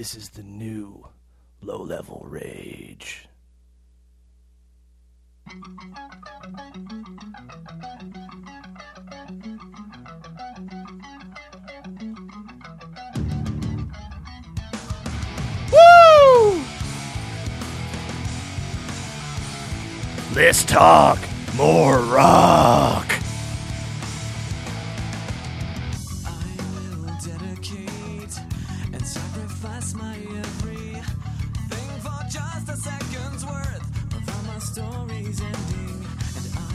This is the new low-level rage. Woo! Let's talk more rock.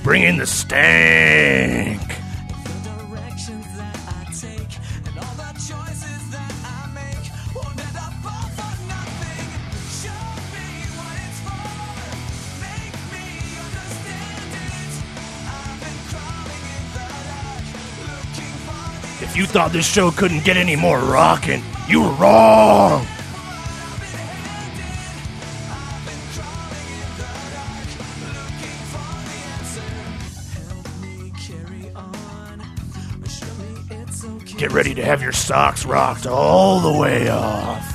Bring in the stank. The directions that I take and all the choices that I make won't end up all for nothing. Show me what it's for. Make me understand it. I've been crawling in the dark, looking for the... If you thought this show couldn't get any more rockin', you were wrong. Get ready to have your socks rocked all the way off.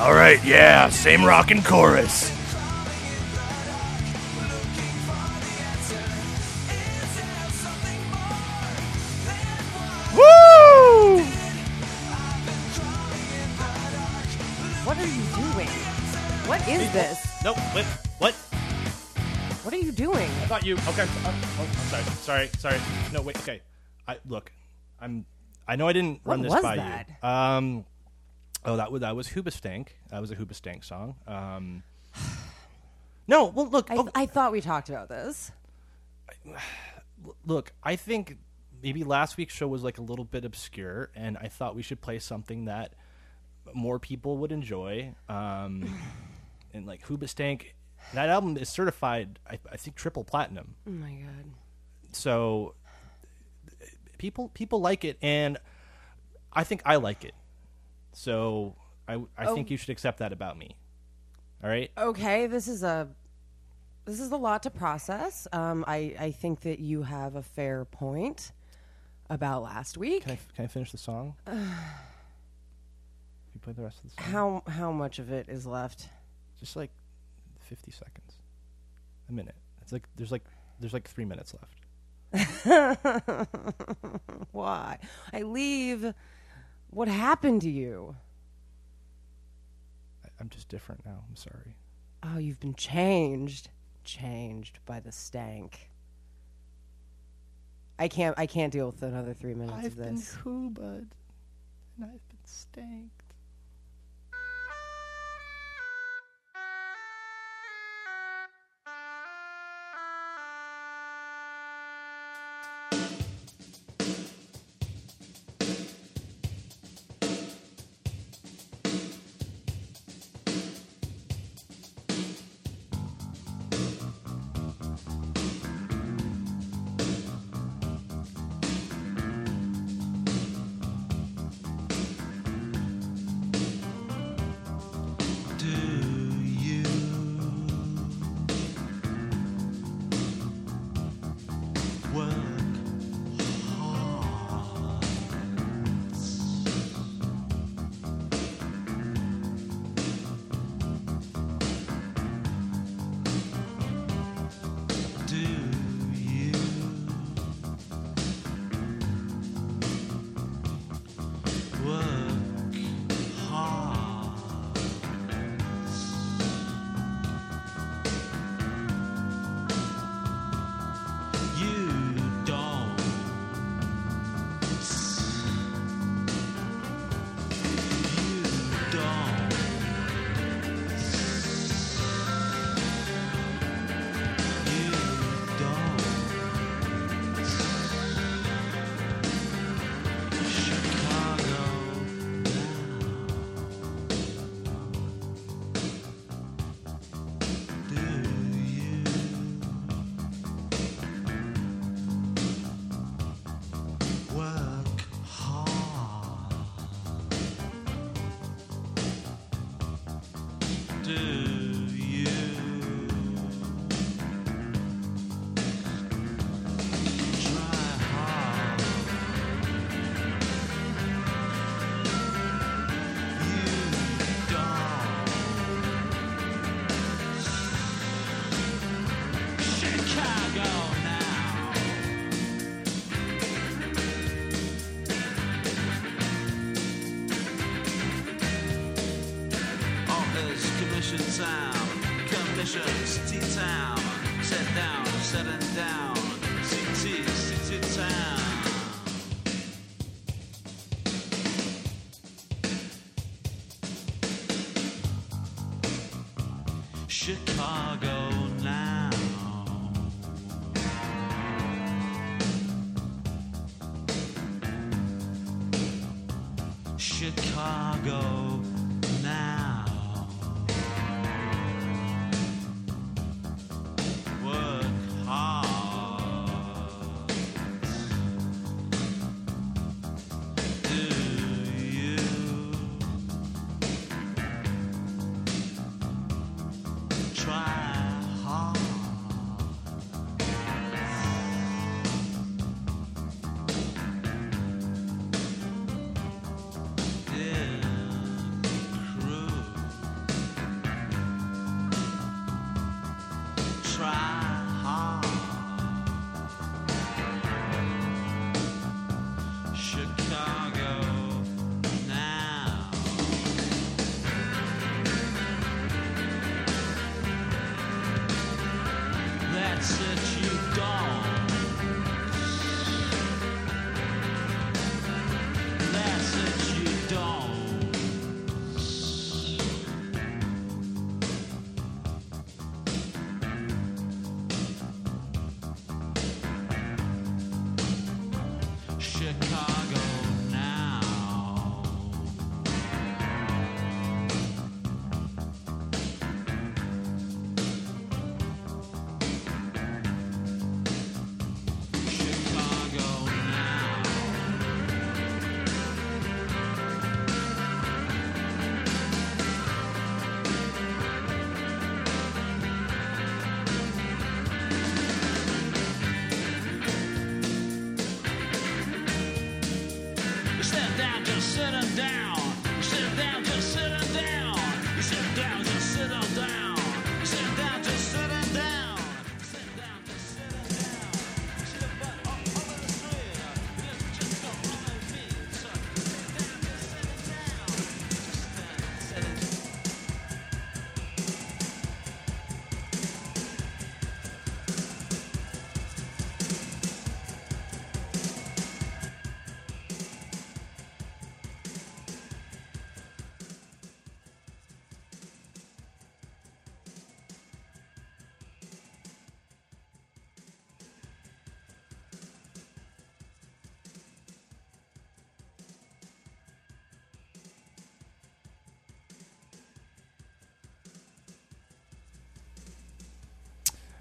All right, yeah, same rockin' chorus. Okay. Sorry. No, wait. Okay. I know I didn't run this by you. Oh, that was Hoobastank. That was a Hoobastank song. No. Well, look. I thought we talked about this. Look, I think maybe last week's show was like a little bit obscure, and I thought we should play something that more people would enjoy. And like Hoobastank. That album is certified, I think, triple platinum. Oh, my God. So people like it, and I think I like it. So I think you should accept that about me. All right? Okay. This is a lot to process. I think that you have a fair point about last week. Can I finish the song? You play the rest of the song? How much of it is left? Just like 50 seconds, a minute. It's like there's like 3 minutes left. Why? I leave. What happened to you? I'm just different now. I'm sorry. Oh, you've been changed. Changed by the stank. I can't deal with another 3 minutes of this. I've been Hooba'd, and I've been stanked.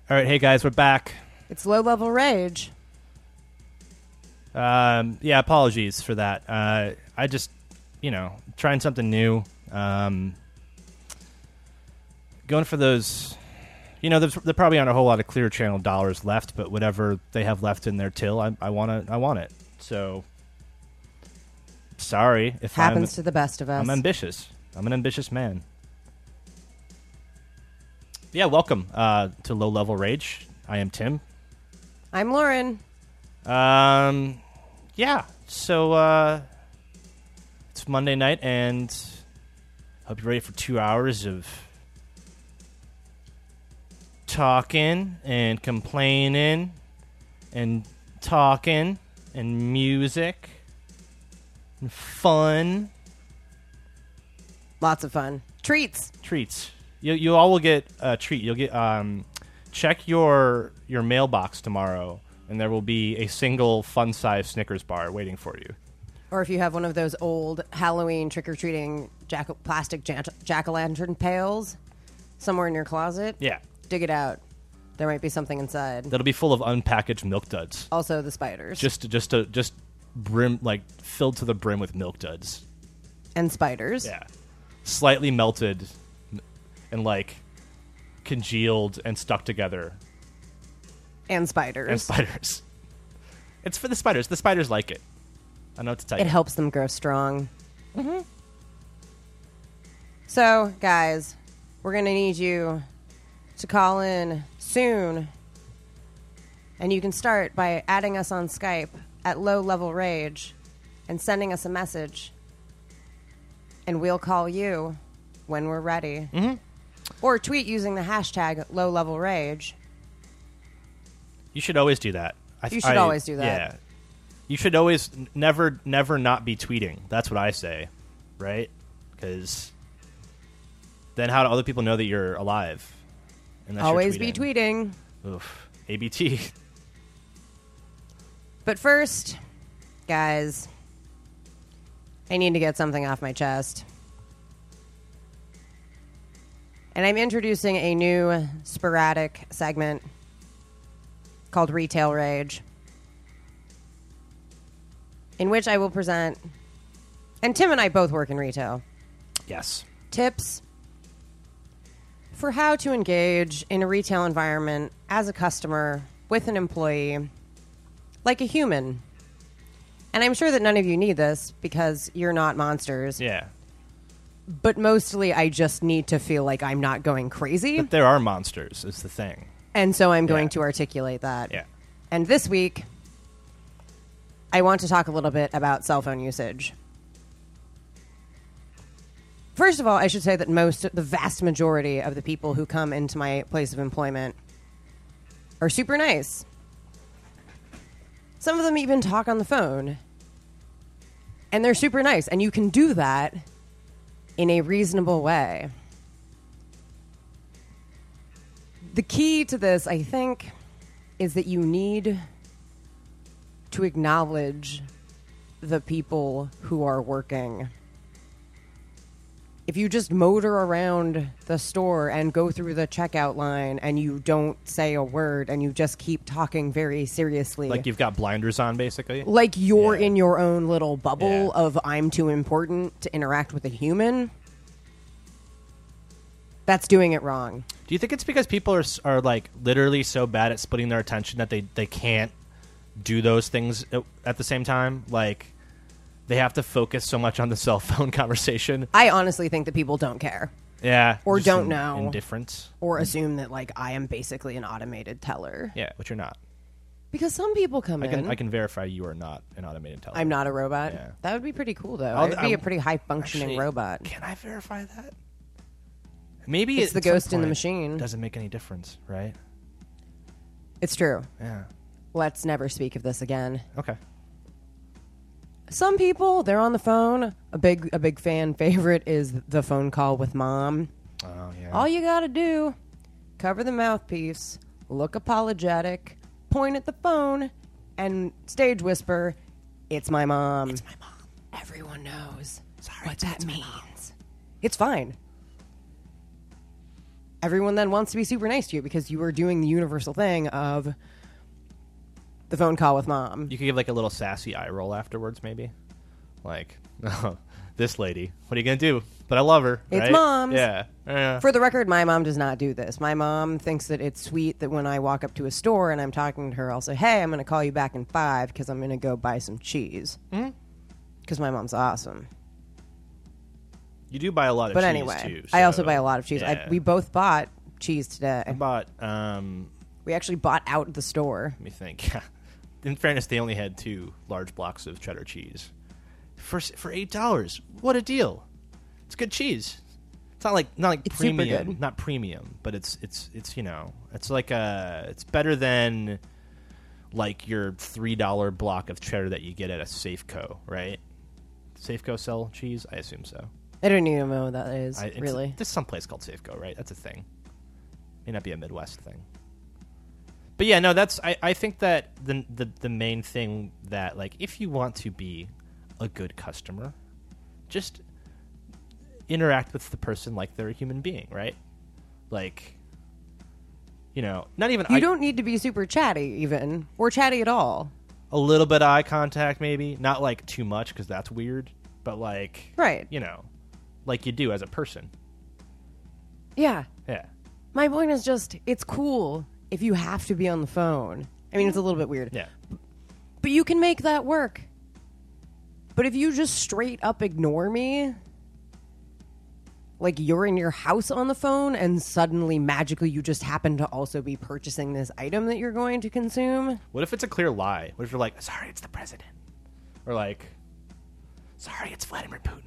All right, hey guys, we're back. It's Low Level Rage. Yeah, apologies for that. I just, you know, trying something new. Going for those, you know, there probably aren't a whole lot of Clear Channel dollars left, but whatever they have left in their till, I want it. So, sorry if happens to the best of us. I'm ambitious. I'm an ambitious man. Yeah, welcome to Low Level Rage. I am Tim. I'm Lauren. Yeah, so it's Monday night, and hope you're ready for 2 hours of talking and complaining and talking and music and fun. Lots of fun. Treats. You all will get a treat. You'll get check your mailbox tomorrow, and there will be a single fun-sized Snickers bar waiting for you. Or if you have one of those old Halloween trick-or-treating plastic jack-o'-lantern pails somewhere in your closet, yeah, dig it out. There might be something inside. That'll be full of unpackaged Milk Duds. Also the spiders. Just brim, like filled to the brim with Milk Duds. And spiders. Yeah. Slightly melted. and like congealed and stuck together. And spiders. And spiders. It's for the spiders. The spiders like it. I know what to tell you. It helps them grow strong. Mm-hmm. So, guys, we're going to need you to call in soon. And you can start by adding us on Skype at Low Level Rage and sending us a message. And we'll call you when we're ready. Mm-hmm. Or tweet using the hashtag Low Level Rage. You should always do that. Always do that. Yeah. You should always never not be tweeting. That's what I say, right? Because then how do other people know that you're alive? Unless always you're tweeting. Be tweeting. Oof. ABT. But first, guys, I need to get something off my chest. And I'm introducing a new sporadic segment called Retail Rage, in which I will present, and Tim and I both work in retail. Yes. Tips for how to engage in a retail environment as a customer with an employee, like a human. And I'm sure that none of you need this because you're not monsters. Yeah. But mostly I just need to feel like I'm not going crazy. But there are monsters, is the thing. And so I'm going to articulate that. Yeah. And this week, I want to talk a little bit about cell phone usage. First of all, I should say that the vast majority of the people who come into my place of employment are super nice. Some of them even talk on the phone. And they're super nice. And you can do that in a reasonable way. The key to this, I think, is that you need to acknowledge the people who are working. If you just motor around the store and go through the checkout line and you don't say a word and you just keep talking very seriously. Like you've got blinders on, basically? Like you're in your own little bubble of I'm too important to interact with a human. That's doing it wrong. Do you think it's because people are like literally so bad at splitting their attention that they can't do those things at the same time? Like they have to focus so much on the cell phone conversation. I honestly think that people don't care. Yeah. Or don't know. Indifference. Or assume that like I am basically an automated teller. Yeah, which you're not. Because some people come in. I can verify you are not an automated teller. I'm not a robot. Yeah. That would be pretty cool though. I would be a pretty high functioning robot. Can I verify that? Maybe it's the ghost in the machine. Doesn't make any difference, right? It's true. Yeah. Let's never speak of this again. Okay. Some people, they're on the phone. A big fan favorite is the phone call with mom. Oh yeah. All you gotta do, cover the mouthpiece, look apologetic, point at the phone, and stage whisper, "It's my mom. It's my mom." Everyone knows what that means. It's fine. Everyone then wants to be super nice to you because you are doing the universal thing of the phone call with mom. You could give like a little sassy eye roll afterwards, maybe. Like, oh, this lady, what are you going to do? But I love her. It's right? Mom's. Yeah. For the record, my mom does not do this. My mom thinks that it's sweet that when I walk up to a store and I'm talking to her, I'll say, hey, I'm going to call you back in 5 because I'm going to go buy some cheese. Because my mom's awesome. You do buy a lot of cheese, anyway, too. So. I also buy a lot of cheese. Yeah. We both bought cheese today. We actually bought out of the store. Let me think. In fairness, they only had 2 large blocks of cheddar cheese. For $8, what a deal. It's good cheese. It's not like it's premium. Super good. Not premium, but it's it's like it's better than like your $3 block of cheddar that you get at a Safeco, right? Safeco sell cheese? I assume so. I don't even know what that is, really. There's some place called Safeco, right? That's a thing. May not be a Midwest thing. But yeah, no, that's... I think that the main thing that, like, if you want to be a good customer, just interact with the person like they're a human being, right? Like, not even... You don't need to be super chatty, even, or chatty at all. A little bit of eye contact, maybe. Not, like, too much, because that's weird, but, like... Right. Like you do as a person. Yeah. Yeah. My point is just, it's cool if you have to be on the phone. I mean, it's a little bit weird. Yeah. But you can make that work. But if you just straight up ignore me, like you're in your house on the phone and suddenly magically you just happen to also be purchasing this item that you're going to consume. What if it's a clear lie? What if you're like, sorry, it's the president? Or like, sorry, it's Vladimir Putin.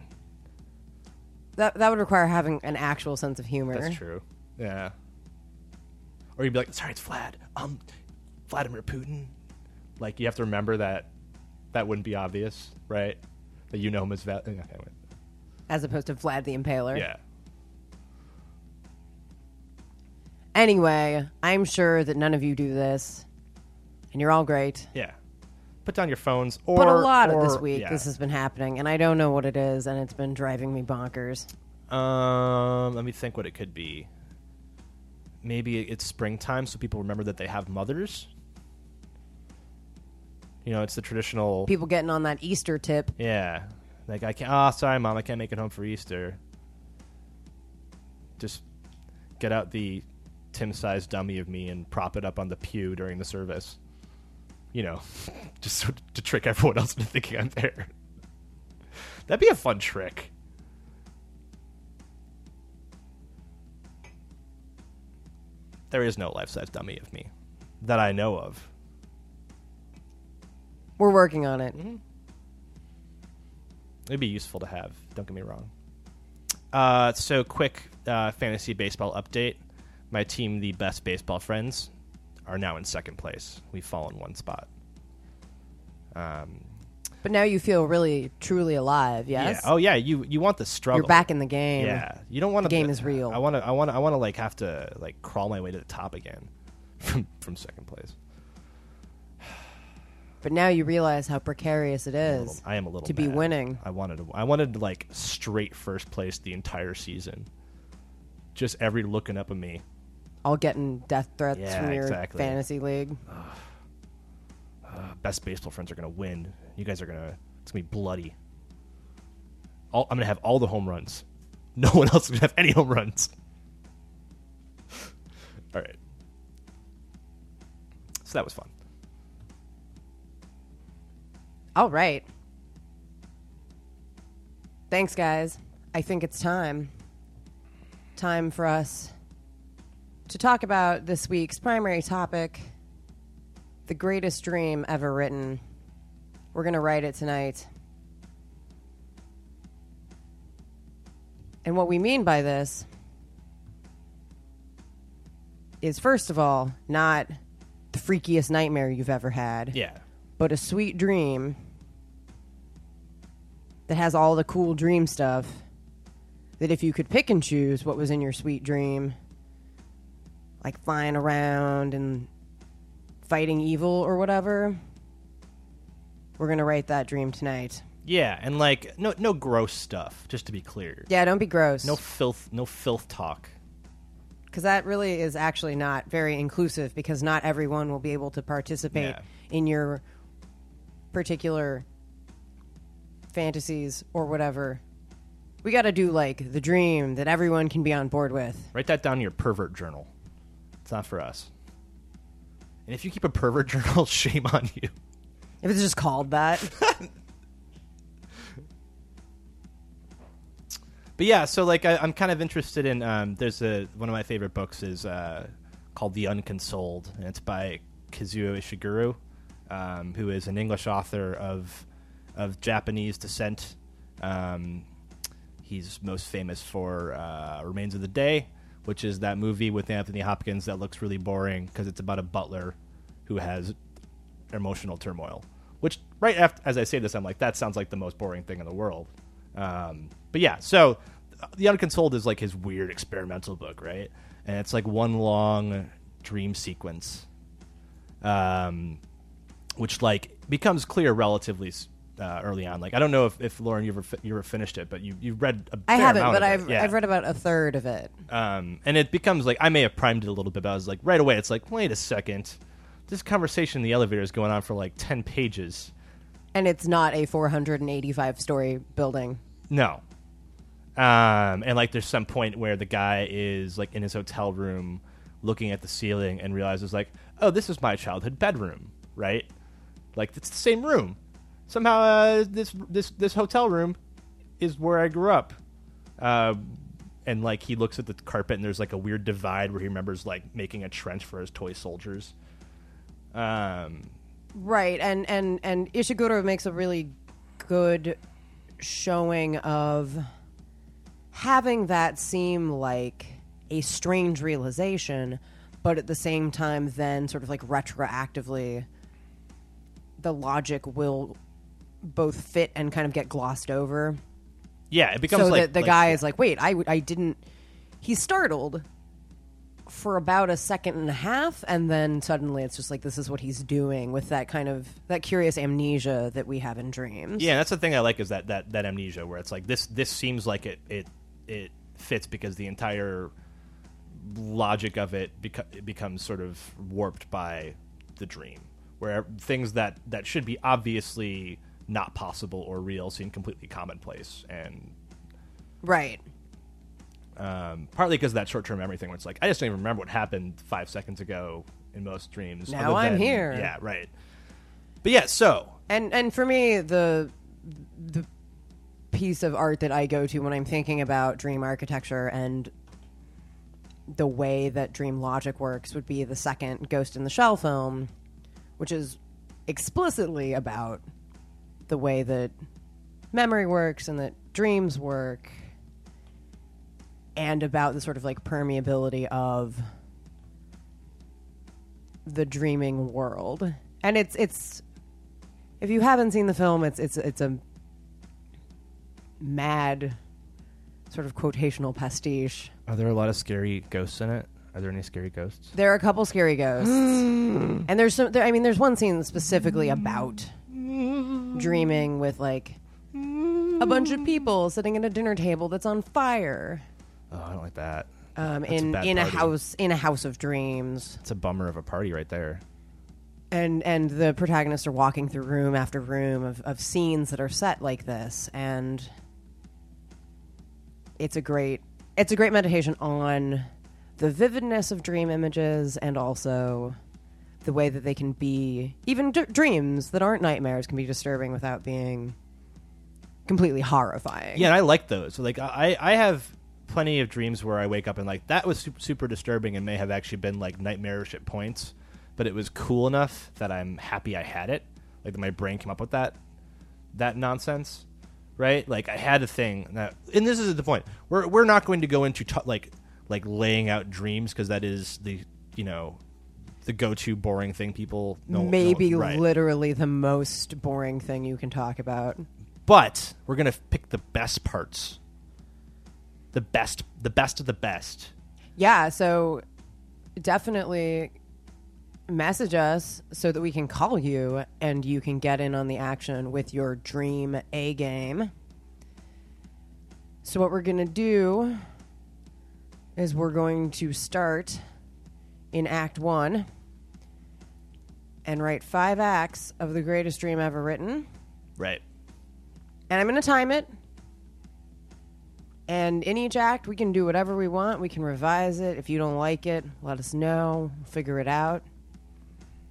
That would require having an actual sense of humor. That's true. Yeah. Or you'd be like, sorry, it's Vladimir Putin. Like, you have to remember that wouldn't be obvious, right? That you know him as as opposed to Vlad the Impaler. Yeah. Anyway, I'm sure that none of you do this, and you're all great. Yeah. Put down your phones. But a lot of this week, this has been happening, and I don't know what it is, and it's been driving me bonkers. Let me think what it could be. Maybe it's springtime, so people remember that they have mothers. You know, it's the traditional... People getting on that Easter tip. Yeah. Like, sorry, Mom, I can't make it home for Easter. Just get out the Tim-sized dummy of me and prop it up on the pew during the service. You know, just so to trick everyone else into thinking I'm there. That'd be a fun trick. There is no life-size dummy of me that I know of. We're working on it. Mm-hmm. It'd be useful to have. Don't get me wrong. So quick fantasy baseball update. My team, the Best Baseball Friends, are now in second place. We've fallen one spot. But now you feel really, truly alive, yes? Yeah. Oh, yeah. You want the struggle. You're back in the game. Yeah. You don't want the game is real. I want to like have to like crawl my way to the top again from second place. But now you realize how precarious it is. I am a little to be mad. Winning. I wanted like straight first place the entire season. Just every looking up at me. All getting death threats from your fantasy league. Best Baseball Friends are gonna win. You guys are gonna. It's gonna be bloody. I'm gonna have all the home runs. No one else is gonna have any home runs. All right. So that was fun. All right. Thanks, guys. I think it's time. Time for us to talk about this week's primary topic, the greatest dream ever written. We're going to write it tonight. And what we mean by this is, first of all, not the freakiest nightmare you've ever had. Yeah. But a sweet dream that has all the cool dream stuff that if you could pick and choose what was in your sweet dream, like flying around and fighting evil or whatever, we're going to write that dream tonight. Yeah, and like no gross stuff, just to be clear. Yeah, don't be gross. No filth talk. Because that really is actually not very inclusive because not everyone will be able to participate in your particular fantasies or whatever. We got to do like the dream that everyone can be on board with. Write that down in your pervert journal. It's not for us. And if you keep a pervert journal, shame on you. If it's just called that. But yeah, so like I'm kind of interested in there's one of my favorite books is called The Unconsoled, and it's by Kazuo Ishiguro. Who is an English author of Japanese descent. He's most famous for Remains of the Day, which is that movie with Anthony Hopkins that looks really boring because it's about a butler who has emotional turmoil. Which, right after, as I say this, I'm like, that sounds like the most boring thing in the world. But yeah, so The Unconsoled is like his weird experimental book, right? And it's like one long dream sequence. Which like becomes clear relatively early on. Like I don't know if Lauren you ever finished it, but you've read a fair amount. I haven't, but I've read about a third of it. And it becomes like I may have primed it a little bit, but I was like right away. It's like wait a second, this conversation in the elevator is going on for like 10 pages, and it's not a 485-story building. No, And like there's some point where the guy is like in his hotel room looking at the ceiling and realizes like, oh, this is my childhood bedroom, right? Like it's the same room. Somehow this hotel room is where I grew up. And like he looks at the carpet and there's like a weird divide where he remembers like making a trench for his toy soldiers. Right, and Ishiguro makes a really good showing of having that seem like a strange realization, but at the same time then sort of like retroactively the logic will both fit and kind of get glossed over. Yeah, it becomes so like... So the guy is like, wait, I didn't... He's startled for about a second and a half, and then suddenly it's just like, this is what he's doing with that kind of... That curious amnesia that we have in dreams. Yeah, that's the thing I like is that amnesia, where it's like, this seems like it fits because the entire logic of it becomes sort of warped by the dream, where things that should be obviously not possible or real seem completely commonplace. And right. Partly because of that short-term memory thing where it's like, I just don't even remember what happened 5 seconds ago in most dreams. Now I'm here. Yeah, right. But yeah, so... And for me, the piece of art that I go to when I'm thinking about dream architecture and the way that dream logic works would be the second Ghost in the Shell film, which is explicitly about the way that memory works and that dreams work and about the sort of like permeability of the dreaming world. And it's if you haven't seen the film, it's a mad sort of quotational pastiche. Are there a lot of scary ghosts in it? Are there any scary ghosts? There are a couple scary ghosts. And there's there's one scene specifically about dreaming with like a bunch of people sitting at a dinner table that's on fire. Oh, I don't like that. In a house of dreams. It's a bummer of a party right there. And the protagonists are walking through room after room of scenes that are set like this, and it's a great meditation on the vividness of dream images and also the way that they can be, even dreams that aren't nightmares can be disturbing without being completely horrifying. Yeah, and I like those. So, like, I have plenty of dreams where I wake up and like that was super disturbing and may have actually been like nightmarish at points, but it was cool enough that I'm happy I had it. Like that my brain came up with that nonsense, right? Like I had a thing that, and this is the point. We're not going to go into like laying out dreams because that is the the go-to boring thing people know. Maybe literally the most boring thing you can talk about. But we're going to pick the best parts. The best of the best. Yeah, so definitely message us so that we can call you and you can get in on the action with your dream A game. So what we're going to do is we're going to start in Act 1 and write 5 acts of the greatest dream ever written. Right. And I'm going to time it. And in each act, we can do whatever we want. We can revise it. If you don't like it, let us know. We'll figure it out.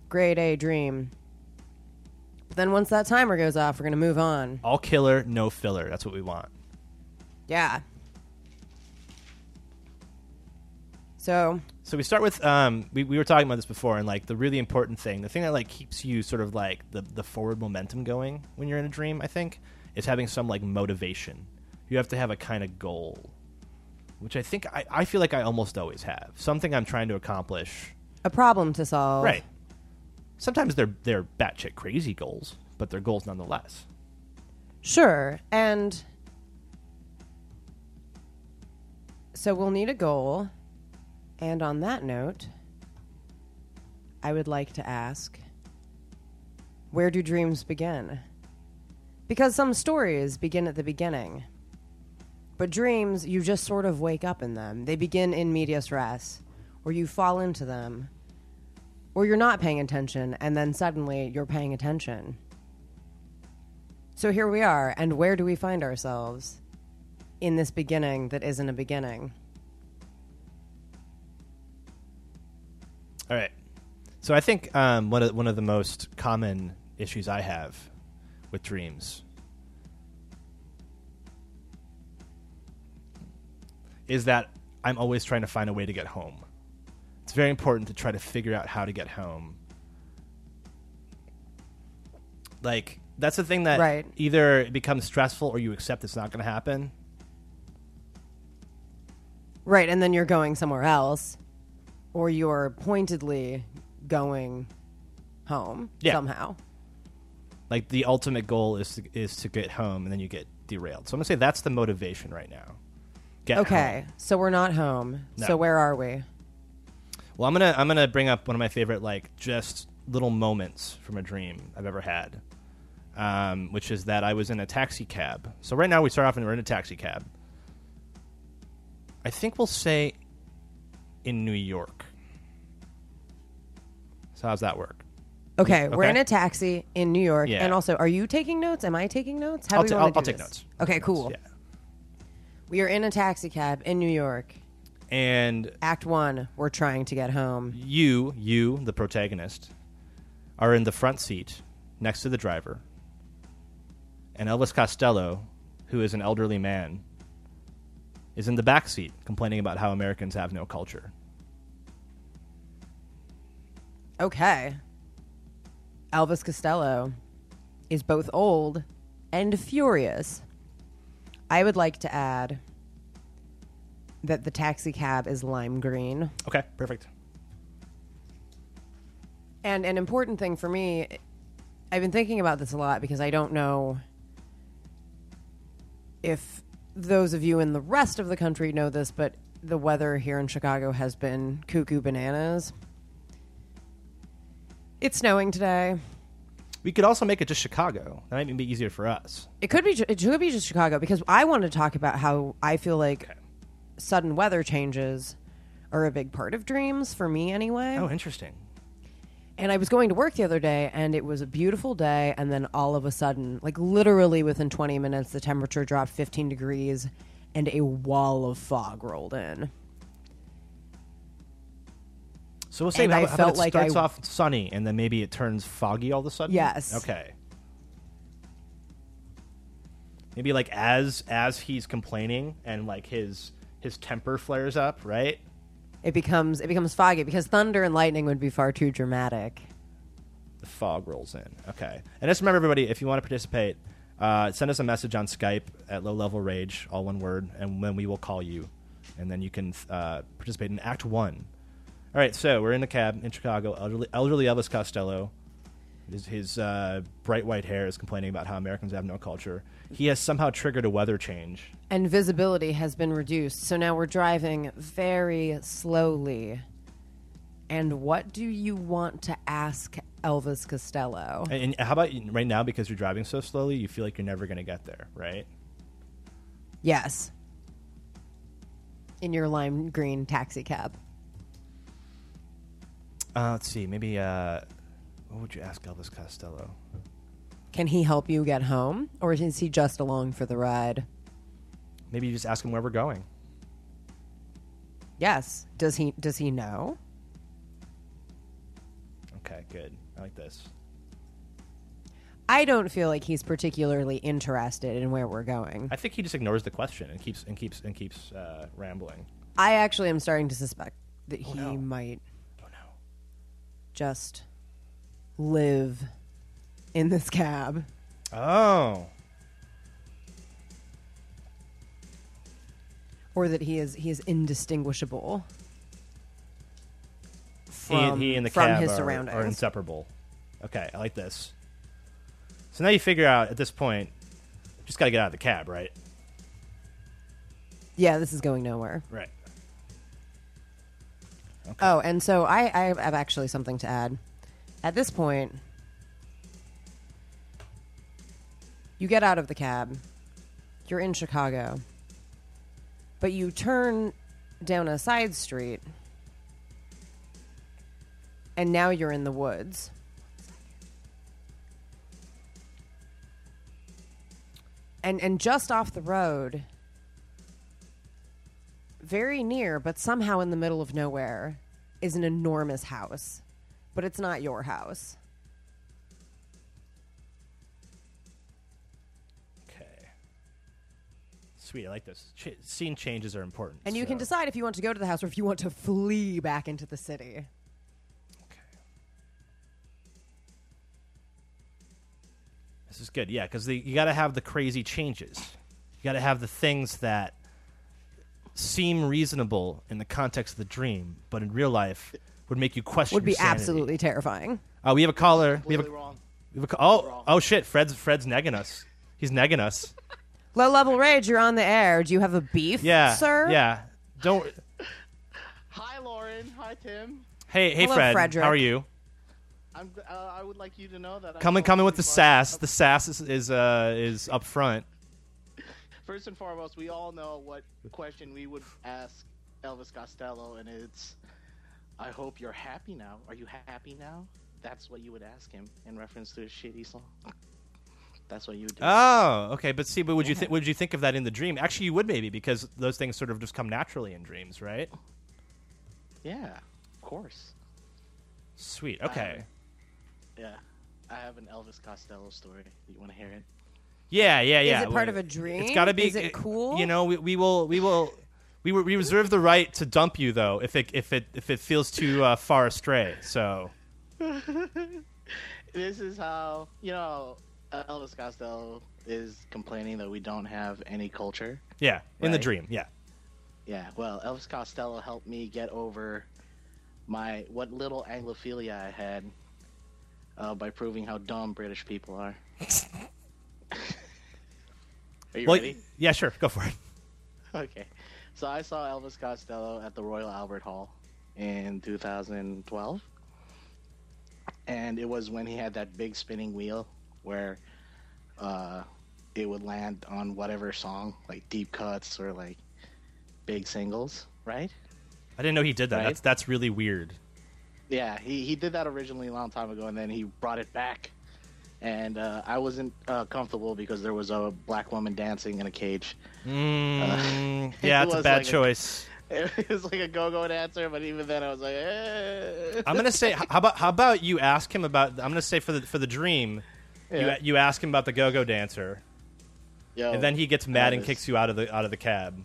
Grade A dream. But then once that timer goes off, we're going to move on. All killer, no filler. That's what we want. Yeah. So we start with we were talking about this before, and like the really important thing, the thing that like keeps you sort of like the forward momentum going when you're in a dream, I think, is having some like motivation. You have to have a kind of goal, which I think I feel like I almost always have. Something I'm trying to accomplish. A problem to solve. Right. Sometimes they're batshit crazy goals, but they're goals nonetheless. Sure. And so we'll need a goal. And on that note, I would like to ask, where do dreams begin? Because some stories begin at the beginning, but dreams, you just sort of wake up in them. They begin in medias res, or you fall into them, or you're not paying attention, and then suddenly you're paying attention. So here we are, and where do we find ourselves? in this beginning that isn't a beginning. All right. So I think one of the most common issues I have with dreams is that I'm always trying to find a way to get home. It's very important to try to figure out how to get home. Like, that's the thing that right. either it becomes stressful or you accept it's not going to happen. Right, and then you're going somewhere else or you're pointedly going home yeah. somehow. Like the ultimate goal is to get home, and then you get derailed. So I'm gonna say that's the motivation right now. Get okay, home. So we're not home. No. So where are we? Well, I'm gonna bring up one of my favorite like just little moments from a dream I've ever had, which is that I was in a taxi cab. So right now we start off and we're in a taxi cab. I think we'll say in New York. So how's that work? Okay, we're in a taxi in New York. Yeah. And also, are you taking notes? Am I taking notes? How do you want to do this? I'll take notes. Okay, cool. Yeah. We are in a taxi cab in New York. And Act 1, we're trying to get home. You, the protagonist, are in the front seat next to the driver. And Elvis Costello, who is an elderly man, is in the back seat complaining about how Americans have no culture. Okay. Elvis Costello is both old and furious. I would like to add that the taxi cab is lime green. Okay, perfect. And an important thing for me, I've been thinking about this a lot because I don't know if those of you in the rest of the country know this, but the weather here in Chicago has been cuckoo bananas. It's snowing today. We could also make it just Chicago. That might even be easier for us. It could be just Chicago, because I want to talk about how I feel like sudden weather changes are a big part of dreams, for me anyway. Oh, interesting. And I was going to work the other day, and it was a beautiful day, and then all of a sudden, like literally within 20 minutes, the temperature dropped 15 degrees, and a wall of fog rolled in. So we'll say how about it starts off sunny and then maybe it turns foggy all of a sudden? Yes. Okay. Maybe like as he's complaining and like his temper flares up, right? It becomes foggy because thunder and lightning would be far too dramatic. The fog rolls in. Okay. And just remember, everybody, if you want to participate, send us a message on Skype at Low Level Rage, all one word, and then we will call you. And then you can participate in Act 1. All right, so we're in a cab in Chicago. Elderly Elvis Costello, his bright white hair, is complaining about how Americans have no culture. He has somehow triggered a weather change. And visibility has been reduced, so now we're driving very slowly. And what do you want to ask Elvis Costello? And how about right now, because you're driving so slowly, you feel like you're never going to get there, right? Yes. In your lime green taxi cab. Let's see. Maybe what would you ask Elvis Costello? Can he help you get home, or is he just along for the ride? Maybe you just ask him where we're going. Yes. Does he know? Okay. Good. I like this. I don't feel like he's particularly interested in where we're going. I think he just ignores the question and keeps rambling. I actually am starting to suspect that he might just live in this cab. Oh. Or that he is indistinguishable from, he and the from cab his surroundings are inseparable. Okay, I like this. So now you figure out at this point, just got to get out of the cab, right? Yeah, this is going nowhere. Right. Okay. Oh, and so I have actually something to add. At this point, you get out of the cab. You're in Chicago. But you turn down a side street, and now you're in the woods. And just off the road very near, but somehow in the middle of nowhere, is an enormous house. But it's not your house. Okay. Sweet, I like this. Scene changes are important. And you can decide if you want to go to the house or if you want to flee back into the city. This is good, yeah, because you got to have the crazy changes. You got to have the things that seem reasonable in the context of the dream, but in real life would make you question. Would be sanity. Absolutely terrifying. We have a caller. Oh shit! Fred's negging us. He's negging us. Low level rage. You're on the air. Do you have a beef, sir? Yeah. Don't. Hi, Lauren. Hi, Tim. Hey, hello, Fred. Frederick. How are you? I would like you to know that coming with the sass. The sass is up front. First and foremost, we all know what question we would ask Elvis Costello, and it's, "I hope you're happy now. Are you happy now?" That's what you would ask him in reference to his shitty song. That's what you would do. Oh, okay, but would you think of that in the dream? Actually, you would maybe, because those things sort of just come naturally in dreams, right? Yeah, of course. Sweet. Okay. Yeah, I have an Elvis Costello story. You want to hear it? Yeah. Is it part of a dream? It's got to be. Is it cool? You know, we reserve the right to dump you though if it feels too far astray. So this is how Elvis Costello is complaining that we don't have any culture. Yeah, in the dream. Yeah. Yeah. Well, Elvis Costello helped me get over what little Anglophilia I had. By proving how dumb British people are. Are you ready? Yeah, sure. Go for it. Okay. So I saw Elvis Costello at the Royal Albert Hall in 2012. And it was when he had that big spinning wheel where it would land on whatever song, like deep cuts or like big singles, right? I didn't know he did that. Right? That's really weird. Yeah, he did that originally a long time ago, and then he brought it back. And I wasn't comfortable because there was a black woman dancing in a cage. Yeah, it's a bad choice. It was like a go-go dancer, but even then I was like, eh. I'm gonna say, how about you ask him about? I'm gonna say for the dream, you ask him about the go-go dancer, and then he gets mad and kicks you out of the cab.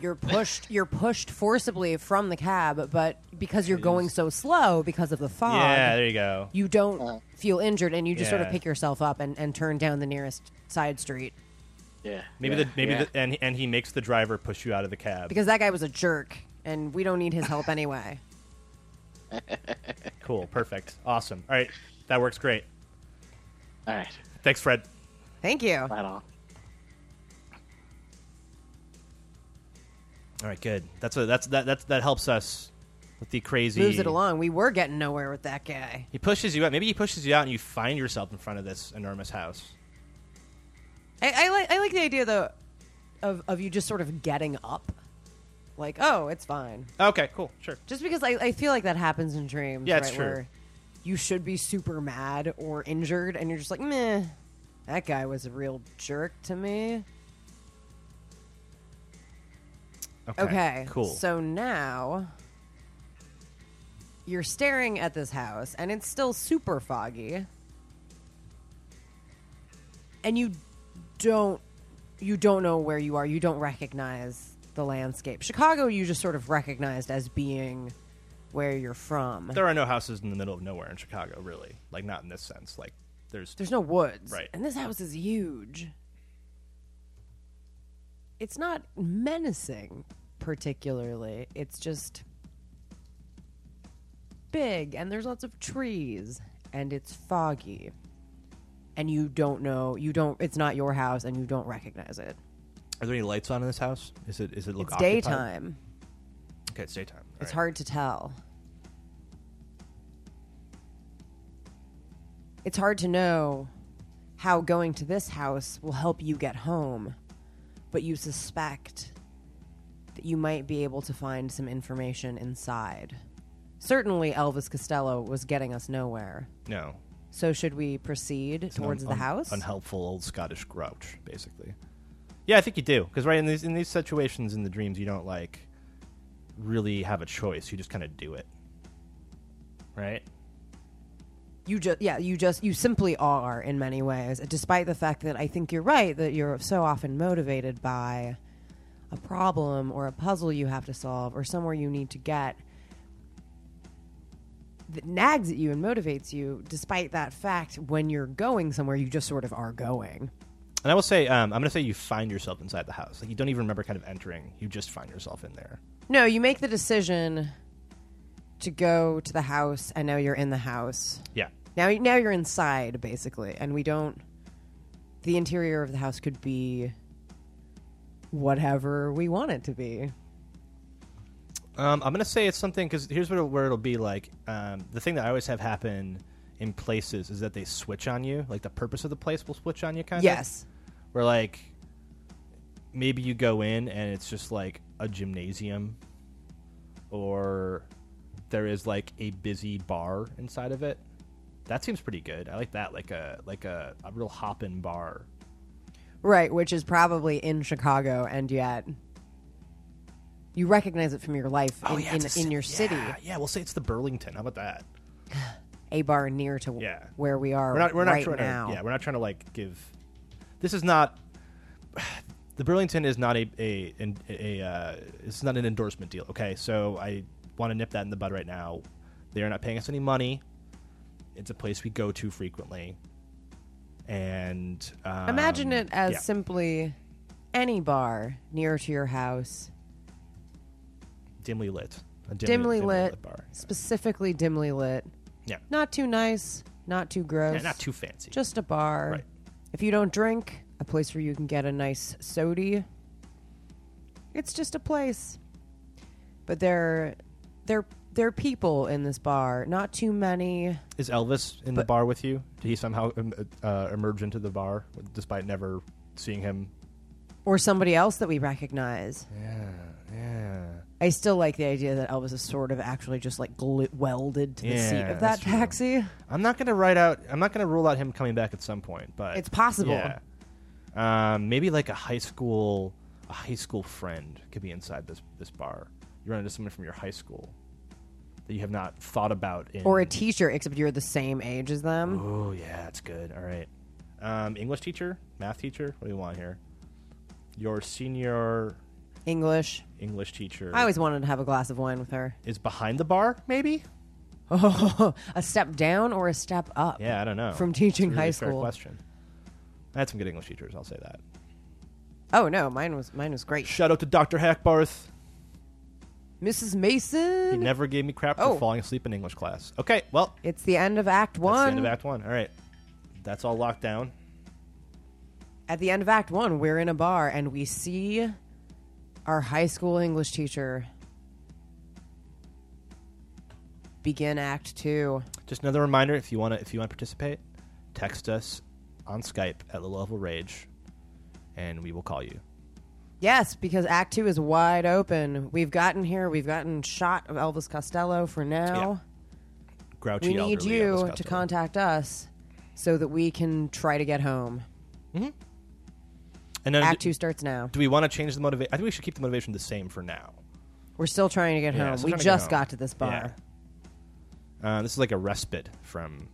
You're pushed forcibly from the cab, but because you're going so slow because of the fog, there you go. You don't feel injured, and you just sort of pick yourself up and turn down the nearest side street. Yeah, and he makes the driver push you out of the cab because that guy was a jerk, and we don't need his help anyway. Cool, perfect, awesome. All right, that works great. All right, thanks, Fred. Thank you. Right on. All right, good. That helps us with the crazy. Moves it along. We were getting nowhere with that guy. He pushes you out. Maybe he pushes you out, and you find yourself in front of this enormous house. I like the idea though of you just sort of getting up, like, oh, it's fine. Okay, cool, sure. Just because I feel like that happens in dreams. Yeah, it's true. Where you should be super mad or injured, and you're just like, meh, that guy was a real jerk to me. Okay, cool. So now you're staring at this house, and it's still super foggy, and you don't know where you are. You don't recognize the landscape. Chicago, you just sort of recognized as being where you're from. There are no houses in the middle of nowhere in Chicago, really. Like, not in this sense. Like, there's no woods, right? And this house is huge. It's not menacing, particularly. It's just big, and there's lots of trees, and it's foggy. And you don't know, it's not your house, and you don't recognize it. Are there any lights on in this house? Is it look occupied? It's daytime. Okay, it's daytime. It's hard to tell. It's hard to know how going to this house will help you get home. But you suspect that you might be able to find some information inside. Certainly, Elvis Costello was getting us nowhere. No. So should we proceed towards the house? Unhelpful old Scottish grouch, basically. Yeah, I think you do, because right in these situations in the dreams, you don't like really have a choice. You just kind of do it, right? You simply are in many ways, despite the fact that I think you're right, that you're so often motivated by a problem or a puzzle you have to solve or somewhere you need to get that nags at you and motivates you. Despite that fact, when you're going somewhere, you just sort of are going. And I will say, I'm going to say you find yourself inside the house. Like, you don't even remember kind of entering. You just find yourself in there. No, you make the decision to go to the house, and now you're in the house. Yeah. Now you're inside, basically, and we don't... The interior of the house could be whatever we want it to be. I'm going to say it's something, because here's where it'll be like. The thing that I always have happen in places is that they switch on you. Like, the purpose of the place will switch on you, kind of. Yes. Where, like, maybe you go in, and it's just, like, a gymnasium, or... there is like a busy bar inside of it. That seems pretty good. I like that, like a real hop-in bar. Right, which is probably in Chicago, and yet you recognize it from your life in your city. Yeah, we'll say it's the Burlington. How about that? A bar near to where we are. We're not trying now. We're not trying to like give. This is not. The Burlington is not it's not an endorsement deal. Okay, so I want to nip that in the bud right now. They are not paying us any money. It's a place we go to frequently. And imagine it as simply any bar near to your house. Dimly lit. A dimly lit bar. Specifically dimly lit. Yeah. Not too nice, not too gross. Yeah, not too fancy. Just a bar. Right. If you don't drink, a place where you can get a nice soda. It's just a place. But there are people in this bar. Not too many. Is Elvis in the bar with you? Did he somehow emerge into the bar despite never seeing him? Or somebody else that we recognize. Yeah. I still like the idea that Elvis is sort of actually just like welded to the seat of that taxi. True. I'm not gonna rule out him coming back at some point, but it's possible. Yeah. Maybe like a high school friend could be inside this bar. You run into someone from your high school that you have not thought about in... Or a teacher, except you're the same age as them. Oh, yeah, that's good. All right. English teacher? Math teacher? What do you want here? Your senior... English teacher. I always wanted to have a glass of wine with her. Is behind the bar, maybe? Oh, a step down or a step up? Yeah, I don't know. From teaching high school. That's a really fair question. I had some good English teachers, I'll say that. Oh, no, mine was great. Shout out to Dr. Hackbarth. Mrs. Mason. He never gave me crap for falling asleep in English class. Okay, well. It's the end of Act 1. All right. That's all locked down. At the end of Act 1, we're in a bar, and we see our high school English teacher begin Act 2. Just another reminder, if you want to participate, text us on Skype at Low Level Rage, and we will call you. Yes, because Act 2 is wide open. We've gotten shot of Elvis Costello for now. Yeah. Grouchy elderly Elvis Costello. We need you to contact us so that we can try to get home. Mm-hmm. And then Act 2 starts now. Do we want to change the motivation? I think we should keep the motivation the same for now. We're still trying to get home. We just got to this bar. Yeah. This is like a respite from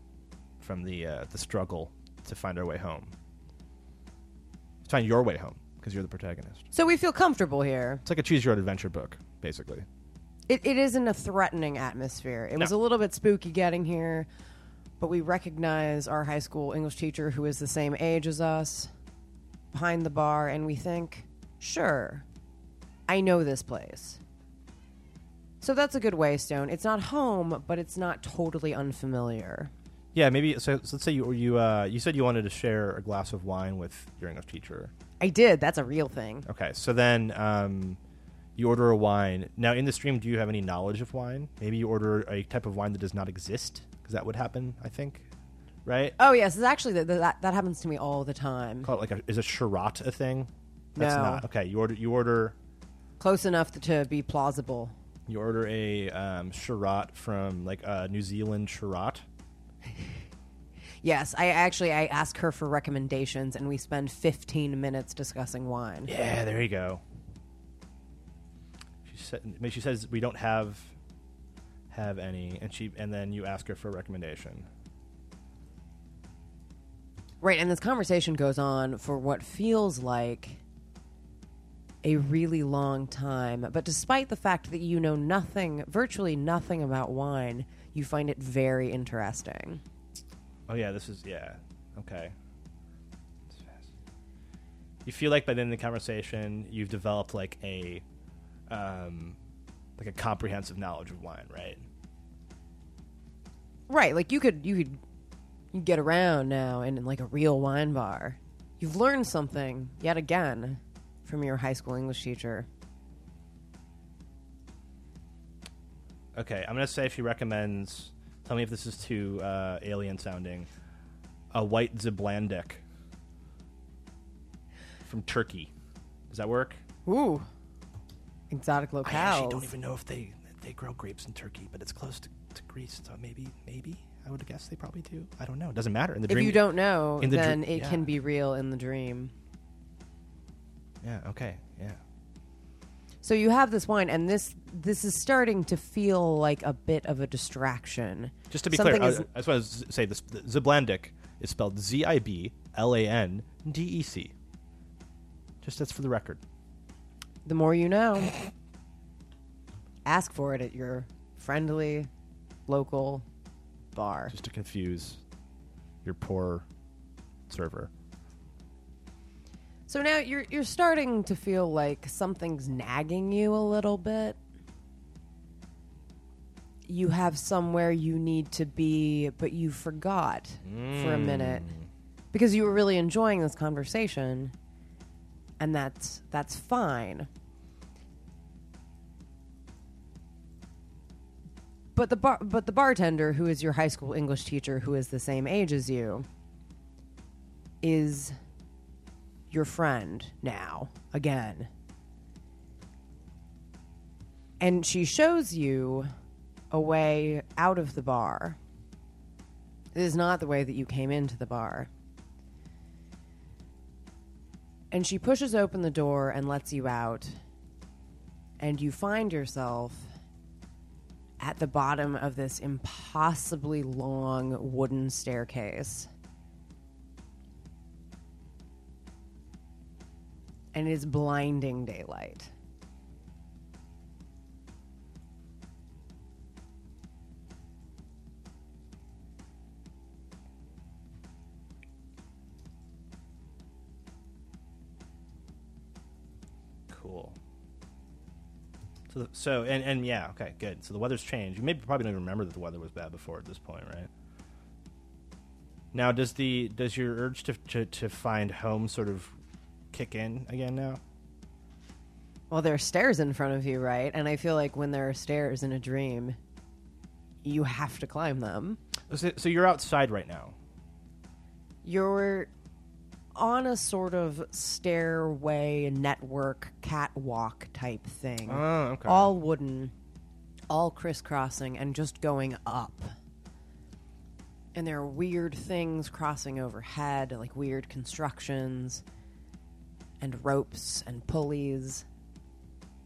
the struggle to find our way home. To find your way home. Because you're the protagonist. So we feel comfortable here. It's like a choose your own adventure book, basically. It isn't a threatening atmosphere. It was a little bit spooky getting here, but we recognize our high school English teacher who is the same age as us behind the bar, and we think, sure, I know this place. So that's a good waystone. It's not home, but it's not totally unfamiliar. Yeah, maybe. So let's say you said you wanted to share a glass of wine with your English teacher. I did. That's a real thing. Okay, so then you order a wine. Now, in the stream, do you have any knowledge of wine? Maybe you order a type of wine that does not exist, because that would happen, I think, right? Oh, yes. It's actually that happens to me all the time. Call it is a Shirat a thing? That's no. Not. Okay, you order... Close enough to be plausible. You order a Shirat from, a New Zealand Shirat. Yes, I ask her for recommendations, and we spend 15 minutes discussing wine. Yeah, there you go. She she says we don't have any, and then you ask her for a recommendation. Right, and this conversation goes on for what feels like a really long time. But despite the fact that you know nothing, virtually nothing about wine, you find it very interesting. Oh, yeah, this is, yeah, okay. You feel like by the end of the conversation, you've developed like a comprehensive knowledge of wine, right? Right, like you get around now in like a real wine bar. You've learned something yet again from your high school English teacher. Okay, I'm gonna say she recommends. Tell me if this is too alien sounding. A white Ziblandic from Turkey. Does that work? Ooh, exotic locales. I actually don't even know if they grow grapes in Turkey, but it's close to Greece, so maybe. I would guess they probably do. I don't know. It doesn't matter. In the dream, if you don't know, then it can be real in the dream. Yeah, okay, yeah. So you have this wine, and this is starting to feel like a bit of a distraction. Just to be clear, I just want to say this. Ziblandic is spelled Ziblandec. Just that's for the record. The more you know. Ask for it at your friendly, local bar. Just to confuse your poor server. So now you're starting to feel like something's nagging you a little bit. You have somewhere you need to be, but you forgot for a minute because you were really enjoying this conversation, and that's fine. But the bartender, who is your high school English teacher, who is the same age as you, is your friend now, again. And she shows you a way out of the bar. This is not the way that you came into the bar. And she pushes open the door and lets you out. And you find yourself at the bottom of this impossibly long wooden staircase. And it is blinding daylight. Cool. So yeah, okay, good. So the weather's changed. You probably don't even remember that the weather was bad before at this point, right? Now, does your urge to find home sort of kick in again now? Well, there are stairs in front of you, right? And I feel like when there are stairs in a dream, you have to climb them. So you're outside right now. You're on a sort of stairway network catwalk type thing. Oh, okay. All wooden, all crisscrossing, and just going up. And there are weird things crossing overhead, like weird constructions and ropes and pulleys.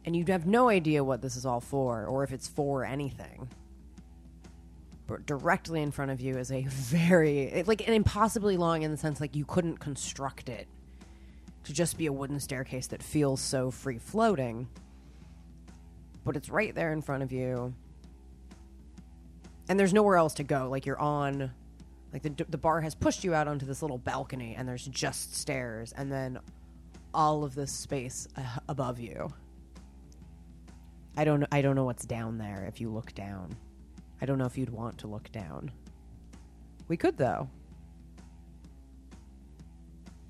And you have no idea what this is all for, or if it's for anything. But directly in front of you is a very, like, an impossibly long, in the sense like you couldn't construct it to just be a wooden staircase that feels so free-floating. But it's right there in front of you. And there's nowhere else to go. Like, you're on, like, the bar has pushed you out onto this little balcony, and there's just stairs, and then all of this space above you. I don't know what's down there if you look down. I don't know if you'd want to look down. We could, though.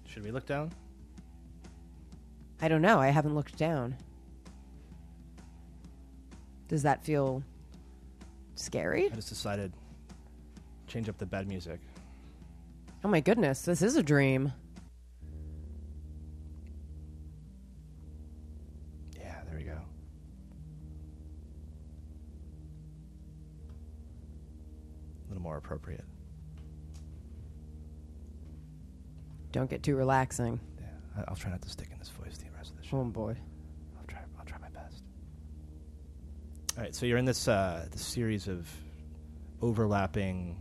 Should we look down? I don't know. I haven't looked down. Does that feel scary? I just decided to change up the bed music. Oh my goodness, this is a dream. More appropriate. Don't get too relaxing. Yeah, I'll try not to stick in this voice the rest of the show. Oh boy. I'll try my best. All right, so you're in this this series of overlapping,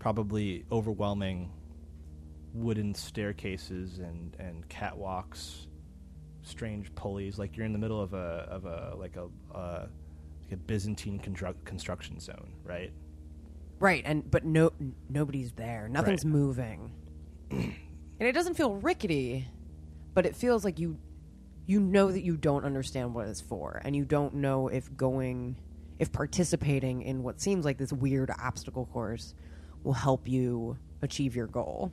probably overwhelming wooden staircases and catwalks, strange pulleys. Like you're in the middle of a Byzantine construction zone, right? Right, but nobody's there. Nothing's moving, and it doesn't feel rickety, but it feels like you know that you don't understand what it's for, and you don't know if participating in what seems like this weird obstacle course will help you achieve your goal.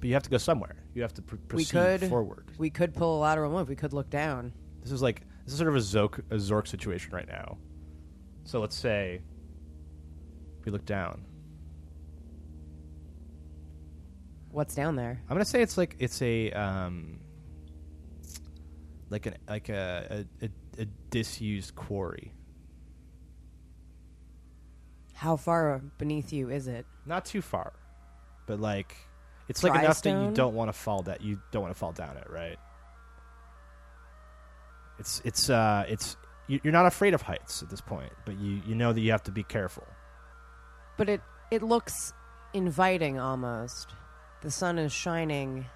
But you have to go somewhere. You have to proceed forward. We could pull a lateral move. We could look down. This is sort of a Zork situation right now. So let's say we look down. What's down there? I'm gonna say it's like a disused quarry. How far beneath you is it? Not too far, but like it's like enough that you don't want to fall down it, right? It's you're not afraid of heights at this point, but you know that you have to be careful. But it looks inviting almost. The sun is shining,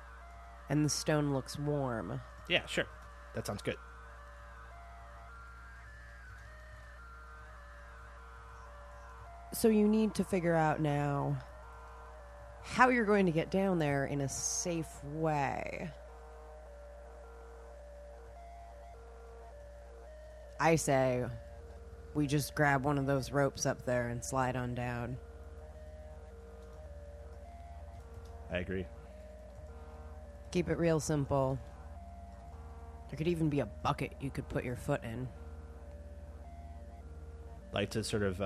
and the stone looks warm. Yeah, sure. That sounds good. So you need to figure out now how you're going to get down there in a safe way. I say we just grab one of those ropes up there and slide on down. I agree. Keep it real simple. There could even be a bucket you could put your foot in. Like to sort of,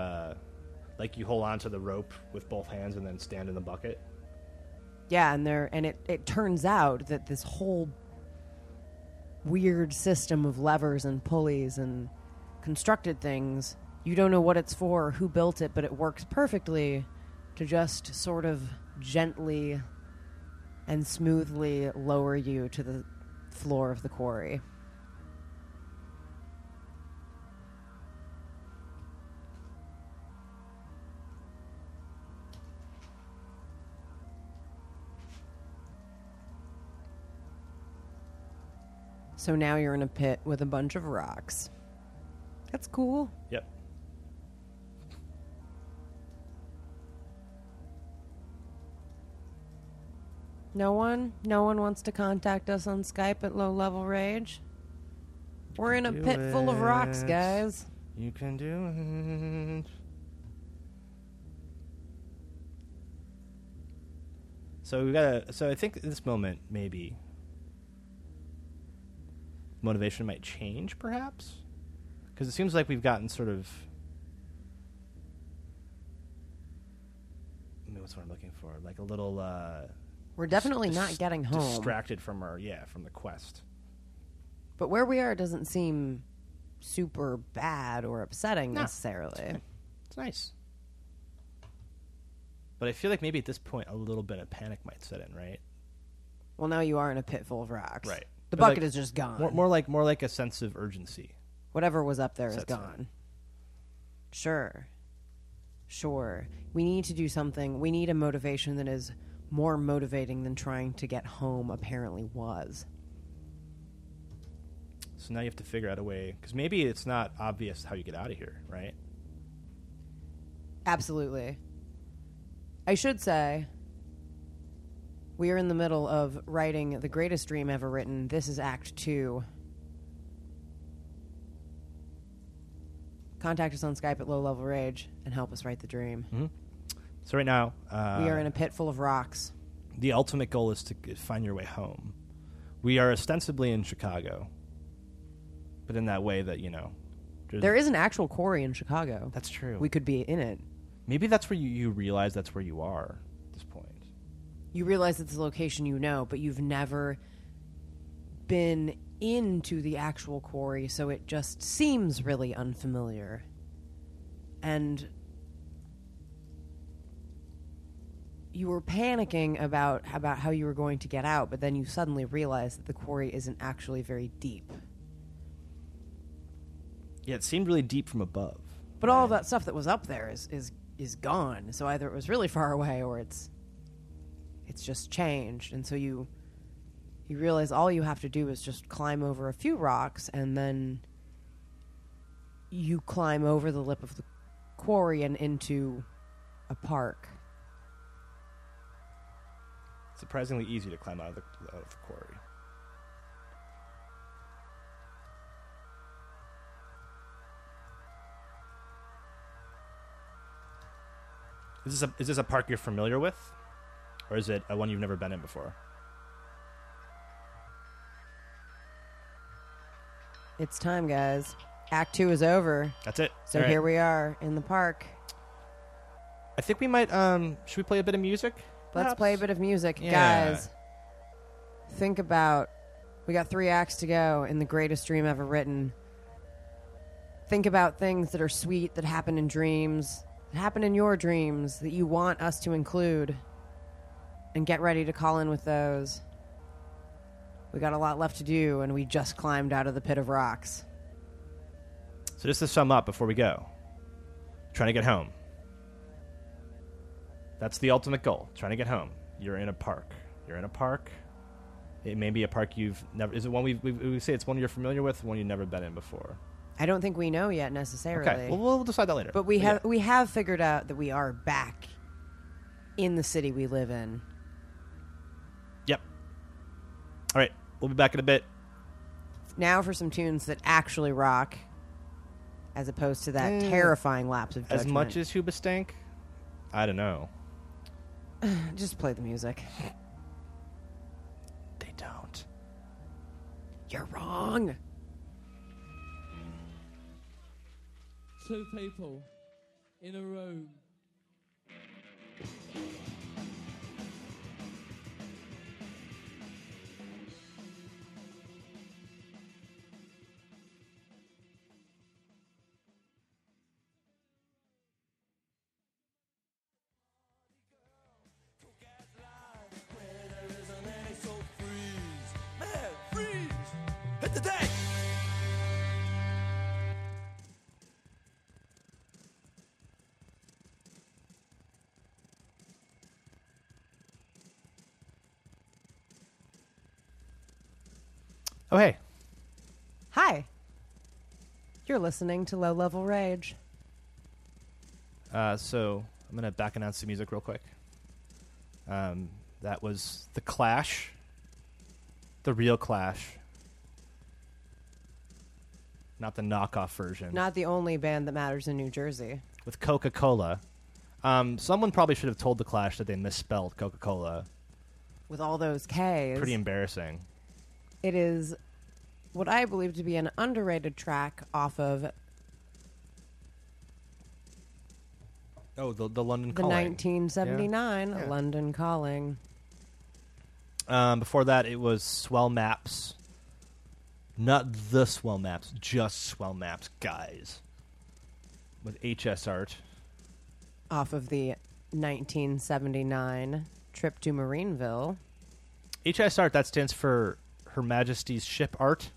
like you hold onto the rope with both hands and then stand in the bucket? Yeah, and it turns out that this whole weird system of levers and pulleys and constructed things, you don't know what it's for or who built it, but it works perfectly to just sort of gently and smoothly lower you to the floor of the quarry. So now you're in a pit with a bunch of rocks. That's cool. Yep. No one wants to contact us on Skype at Low Level Rage. We're in a pit full of rocks, guys. You can do it. So we gotta. So I think at this moment, maybe motivation might change, perhaps, because it seems like we've gotten sort of. I mean, what's what I'm looking for? Like a little. We're definitely not getting home. Distracted from the quest. But where we are doesn't seem super bad or upsetting necessarily. It's nice. But I feel like maybe at this point a little bit of panic might set in, right? Well, now you are in a pit full of rocks. Right. The bucket is just gone. More like a sense of urgency. Whatever was up there is gone. In. Sure. We need to do something. We need a motivation that is more motivating than trying to get home apparently was. So now you have to figure out a way, because maybe it's not obvious how you get out of here, right? Absolutely. I should say, we are in the middle of writing the greatest dream ever written. This is Act 2. Contact us on Skype at Low Level Rage and help us write the dream. Mm-hmm. So right now, we are in a pit full of rocks. The ultimate goal is to find your way home. We are ostensibly in Chicago, but in that way that, you know, there is an actual quarry in Chicago. That's true. We could be in it. Maybe that's where you realize that's where you are at this point. You realize it's a location you know, but you've never been into the actual quarry, so it just seems really unfamiliar. And you were panicking about how you were going to get out, but then you suddenly realized that the quarry isn't actually very deep. Yeah, it seemed really deep from above. But all of that stuff that was up there is gone. So either it was really far away or it's just changed. And so you realize all you have to do is just climb over a few rocks, and then you climb over the lip of the quarry and into a park. Surprisingly easy to climb out of the quarry. Is this a park you're familiar with? Or is it a one you've never been in before? It's time, guys. Act 2 is over. That's it. So All right. Here we are in the park. I think we might, should we play a bit of music? Perhaps? Let's play a bit of music. Yeah. Guys, think about, we got 3 acts to go in the greatest dream ever written. Think about things that are sweet, that happen in dreams, that happen in your dreams, that you want us to include, and get ready to call in with those. We got a lot left to do, and we just climbed out of the pit of rocks. So just to sum up before we go, trying to get home. That's the ultimate goal, trying to get home. You're in a park. You're in a park. It may be a park you've never... Is it one we say it's one you're familiar with, one you've never been in before? I don't think we know yet, necessarily. Okay, well, we'll decide that later. But we have figured out that we are back in the city we live in. Yep. All right, we'll be back in a bit. Now for some tunes that actually rock, as opposed to that terrifying lapse of judgment. As much as Hoobastank? I don't know. Just play the music. They don't. You're wrong. Two people in a room. Oh, hey. Hi. You're listening to Low Level Rage. So I'm going to back announce the music real quick. That was The Clash. The real Clash. Not the knockoff version. Not the only band that matters in New Jersey. With Coca-Cola. Someone probably should have told The Clash that they misspelled Coca-Cola. With all those Ks. Pretty embarrassing. It is what I believe to be an underrated track off of the London Calling. The 1979 London Calling. Before that, it was Swell Maps. Not the Swell Maps, just Swell Maps, guys. With HS Art. Off of the 1979 Trip to Marineville. HS Art, that stands for... Her Majesty's Ship Art.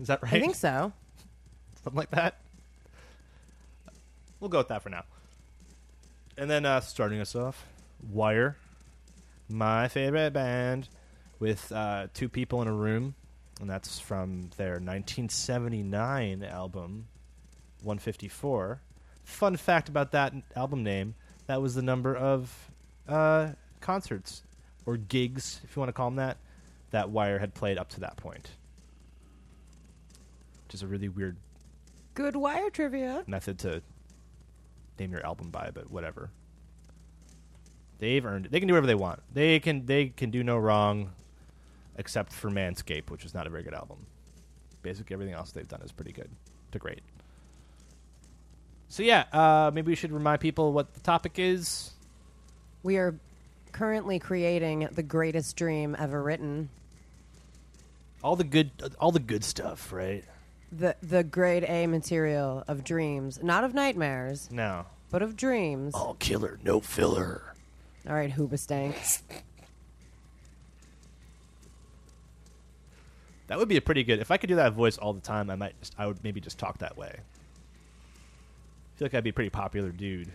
Is that right? I think so. Something like that. We'll go with that for now. And then starting us off, Wire, my favorite band, with 2 people in a room, and that's from their 1979 album, 154. Fun fact about that album name, that was the number of concerts, or gigs, if you want to call them that Wire had played up to that point. Which is a really weird... Good Wire trivia. ...method to name your album by, but whatever. They've earned it. They can do whatever they want. They can do no wrong, except for Manscaped, which is not a very good album. Basically, everything else they've done is pretty good to great. So yeah, maybe we should remind people what the topic is. We are... currently creating the greatest dream ever written. All the good stuff, right? The grade A material of dreams, not of nightmares. No, but of dreams. All killer, no filler. All right, Hoobastank. That would be a pretty good... If I could do that voice all the time, I would maybe just talk that way. I feel like I'd be a pretty popular dude.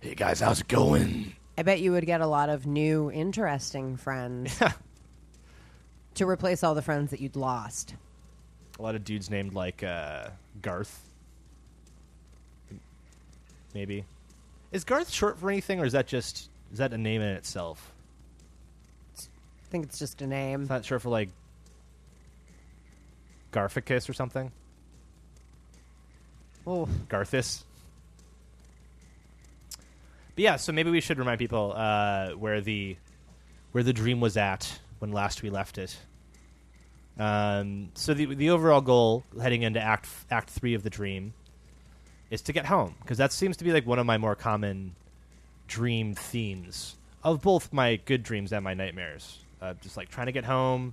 Hey, guys, how's it going? I bet you would get a lot of new, interesting friends. Yeah. To replace all the friends that you'd lost. A lot of dudes named, like, Garth. Maybe. Is Garth short for anything, or is that just... Is that a name in itself? I think it's just a name. It's not short for, like, Garficus or something? Oh. Garthus. But yeah, so maybe we should remind people where the dream was at when last we left it. So the overall goal heading into Act 3 of the dream is to get home, because that seems to be like one of my more common dream themes of both my good dreams and my nightmares. Just like trying to get home.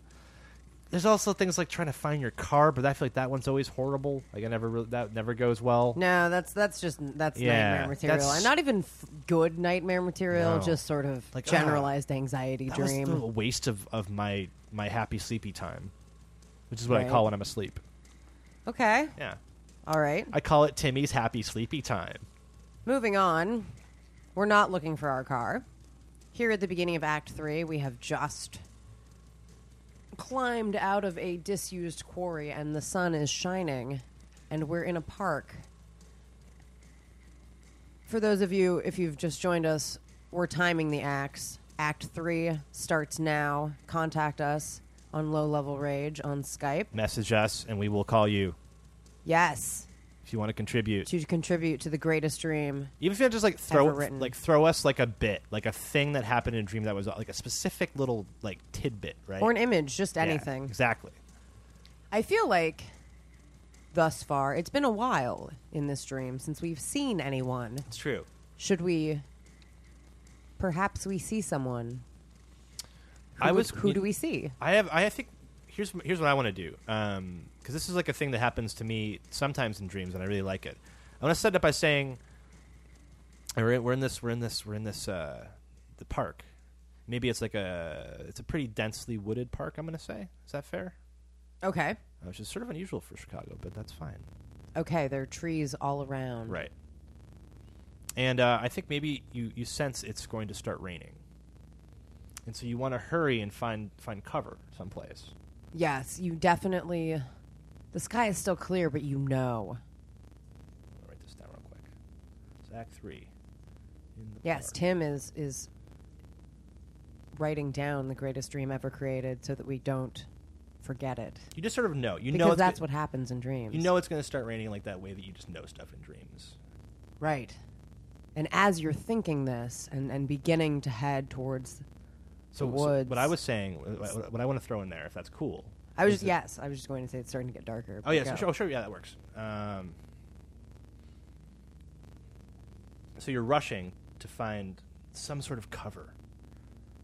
There's also things like trying to find your car, but I feel like that one's always horrible. Like that never goes well. No, that's nightmare material, and not even good nightmare material. No. Just sort of like generalized anxiety that dream. That was a waste of my happy sleepy time, which is what I call when I'm asleep. Okay. Yeah. All right. I call it Timmy's happy sleepy time. Moving on, we're not looking for our car. Here at the beginning of Act 3, we have just climbed out of a disused quarry, and the sun is shining, and we're in a park. For those of you, if you've just joined us, we're timing the acts. Act 3 starts now. Contact us on Low Level Rage on Skype. Message us, and we will call you. Yes. If you want to contribute. To contribute to the greatest dream. Even if you just throw us like a bit, like a thing that happened in a dream that was like a specific little like tidbit, right? Or an image, just anything. Yeah, exactly. I feel like thus far it's been a while in this dream since we've seen anyone. It's true. Should we? Perhaps we see someone. Who do we see? I think. Here's what I want to do, because this is like a thing that happens to me sometimes in dreams, and I really like it. I want to set it up by saying, we're in this the park. Maybe it's like a pretty densely wooded park. I'm going to say, is that fair? Okay. Which is sort of unusual for Chicago, but that's fine. Okay, there are trees all around. Right. And I think maybe you sense it's going to start raining, and so you want to hurry and find cover someplace. Yes, you definitely... The sky is still clear, but you know. I'll write this down real quick. It's Act 3. Yes, Tim is writing down the greatest dream ever created so that we don't forget it. You just sort of know. Because that's what happens in dreams. You know it's going to start raining like that way that you just know stuff in dreams. Right. And as you're thinking this and beginning to head towards... So what I was saying, what I want to throw in there, if that's cool. I was just going to say it's starting to get darker. Oh, yes. Yeah, sure. Yeah, that works. So you're rushing to find some sort of cover,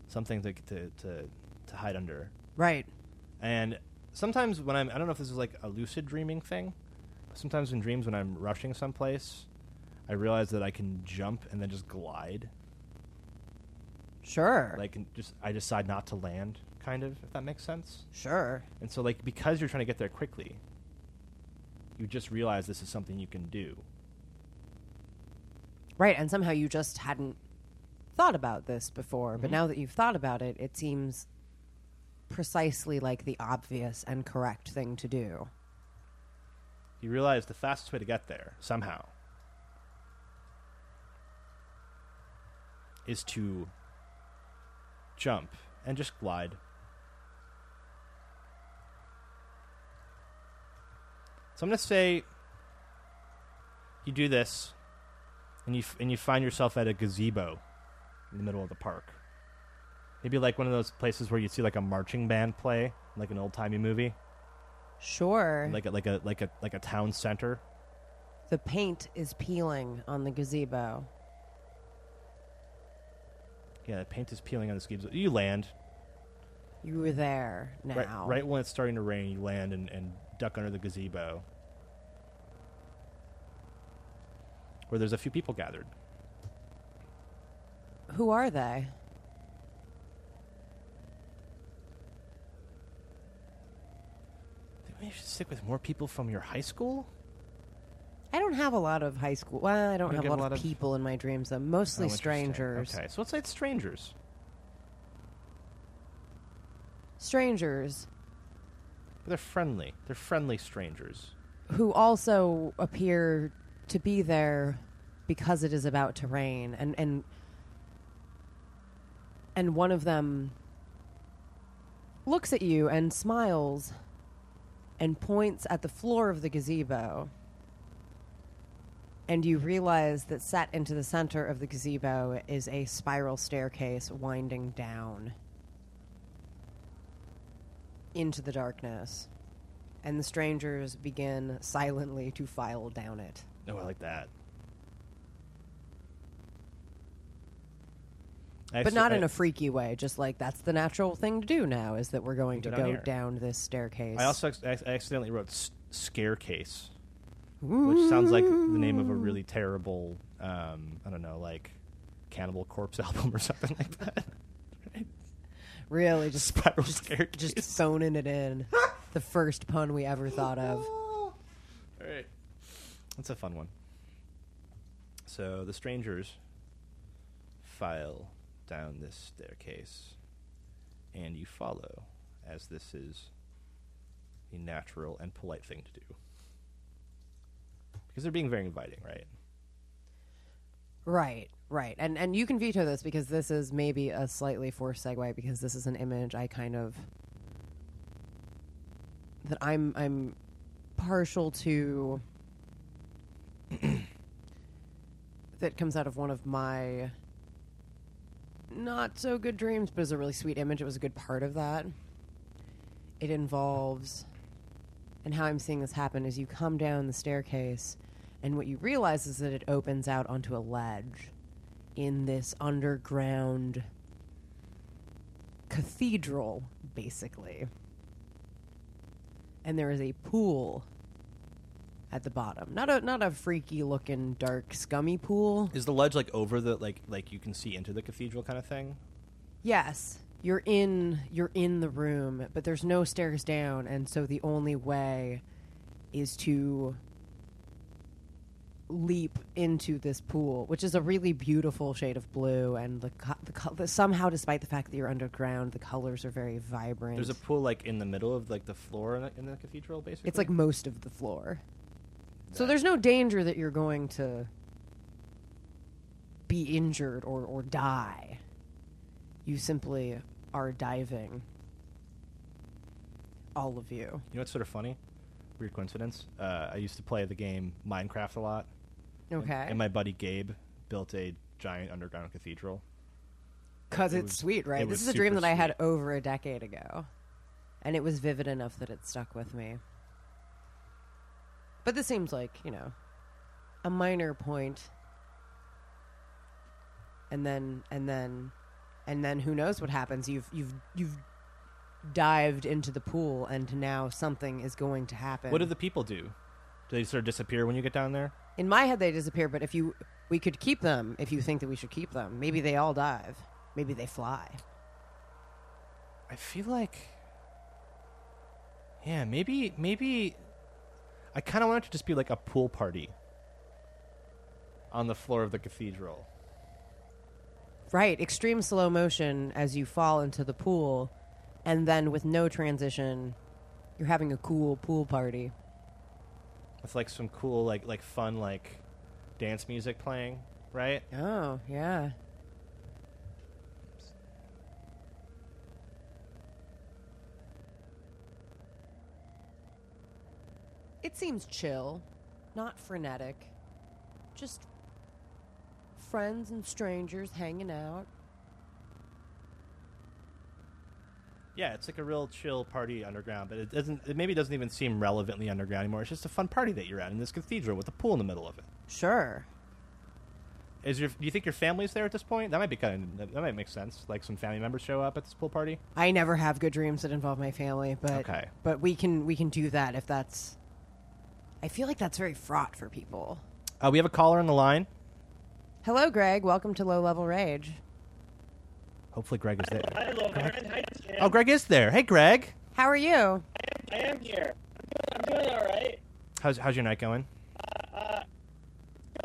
something to hide under. Right. And sometimes when I don't know if this is like a lucid dreaming thing, but sometimes in dreams when I'm rushing someplace, I realize that I can jump and then just glide. Sure. Like, I decide not to land, kind of, if that makes sense. Sure. And so, like, because you're trying to get there quickly, you just realize this is something you can do. Right, and somehow you just hadn't thought about this before, but now that you've thought about it, it seems precisely like the obvious and correct thing to do. You realize the fastest way to get there, somehow, is to... jump and just glide. So I'm going to say you do this and you find yourself at a gazebo in the middle of the park. Maybe like one of those places where you see like a marching band play, like an old-timey movie. Sure. Like a town center. The paint is peeling on the gazebo. Yeah, the paint is peeling on the gazebo. You land. You were there now. Right when it's starting to rain, you land and duck under the gazebo, where there's a few people gathered. Who are they? should stick with more people from your high school? I don't have a lot of high school. Well, I don't have a lot of people in my dreams. I'm mostly strangers. Okay, so let's say it's strangers. Strangers. They're friendly. They're friendly strangers. Who also appear to be there because it is about to rain. And one of them looks at you and smiles and points at the floor of the gazebo. And you realize that set into the center of the gazebo is a spiral staircase winding down into the darkness. And the strangers begin silently to file down it. Oh, I like that. But not in a freaky way, just like that's the natural thing to do now, is that we're going to go down this staircase. I also accidentally wrote scarecase, which sounds like the name of a really terrible, I don't know, like Cannibal Corpse album or something like that. Right? Really, just spiral staircase. Just phoning it in. The first pun we ever thought of. All right. That's a fun one. So the strangers file down this staircase, and you follow, as this is the natural and polite thing to do. Because they're being very inviting, right? Right, right. And you can veto this, because this is maybe a slightly forced segue, because this is an image I kind of... that I'm partial to that comes out of one of my not so good dreams, but it was a really sweet image. It was a good part of that. It involves, and how I'm seeing this happen is you come down the staircase, and what you realize is that it opens out onto a ledge in this underground cathedral, basically. And there is a pool at the bottom. Not a freaky looking dark scummy pool. Is the ledge like over the like you can see into the cathedral kind of thing? Yes. You're in the room, but there's no stairs down, and so the only way is to leap into this pool, which is a really beautiful shade of blue, and somehow, despite the fact that you're underground, the colors are very vibrant. There's a pool like in the middle of like the floor in the cathedral, basically. It's like most of the floor, so there's no danger that you're going to be injured or die. You simply are diving, all of you. You know what's sort of funny? Weird coincidence. I used to play the game Minecraft a lot. Okay. And my buddy Gabe built a giant underground cathedral. Because it's sweet, right? This is a dream that I had over a decade ago. And it was vivid enough that it stuck with me. But this seems like, you know, a minor point. And then who knows what happens. You've dived into the pool, and now something is going to happen. What do the people do? Do they sort of disappear when you get down there? In my head, they disappear, but we could keep them if you think that we should keep them. Maybe they all dive. Maybe they fly. I feel like... yeah, maybe... I kind of want it to just be like a pool party on the floor of the cathedral. Right. Extreme slow motion as you fall into the pool, and then with no transition, you're having a cool pool party. With like some cool, like fun, like dance music playing, right? Oh, yeah. It seems chill, not frenetic. Just friends and strangers hanging out. Yeah, it's like a real chill party underground, but it maybe doesn't even seem relevantly underground anymore. It's just a fun party that you're at in this cathedral with a pool in the middle of it. Sure. Do you think your family's there at this point? That might be that might make sense. Like some family members show up at this pool party. I never have good dreams that involve my family, but okay. But we can do that if that's... I feel like that's very fraught for people. We have a caller on the line. Hello, Greg. Welcome to Low Level Rage. Hopefully Greg is there. Hi, Greg. Hi, Greg. Oh, Greg is there. Hey, Greg. How are you? I am here. doing all right. How's your night going?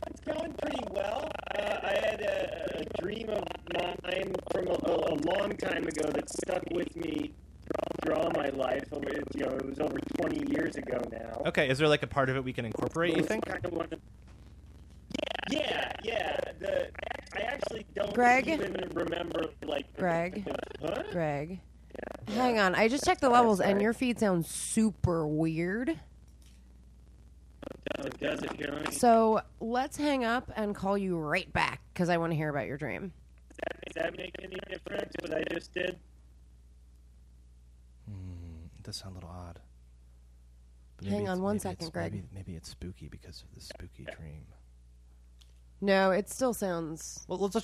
It's going pretty well. I had a dream of mine from a long time ago that stuck with me through all my life. You know, it was over 20 years ago now. Okay, is there like a part of it we can incorporate, you think? Kind of one of, yeah. I actually don't even remember, like... Greg? Huh? Greg? Yeah. Hang on, I just checked the levels, and your feed sounds super weird. Does it, so let's hang up and call you right back, because I want to hear about your dream. Does that make any difference, what I just did? It does sound a little odd. Hang on one second, Greg. Maybe it's spooky because of the spooky dream. No, it still sounds... Well, let's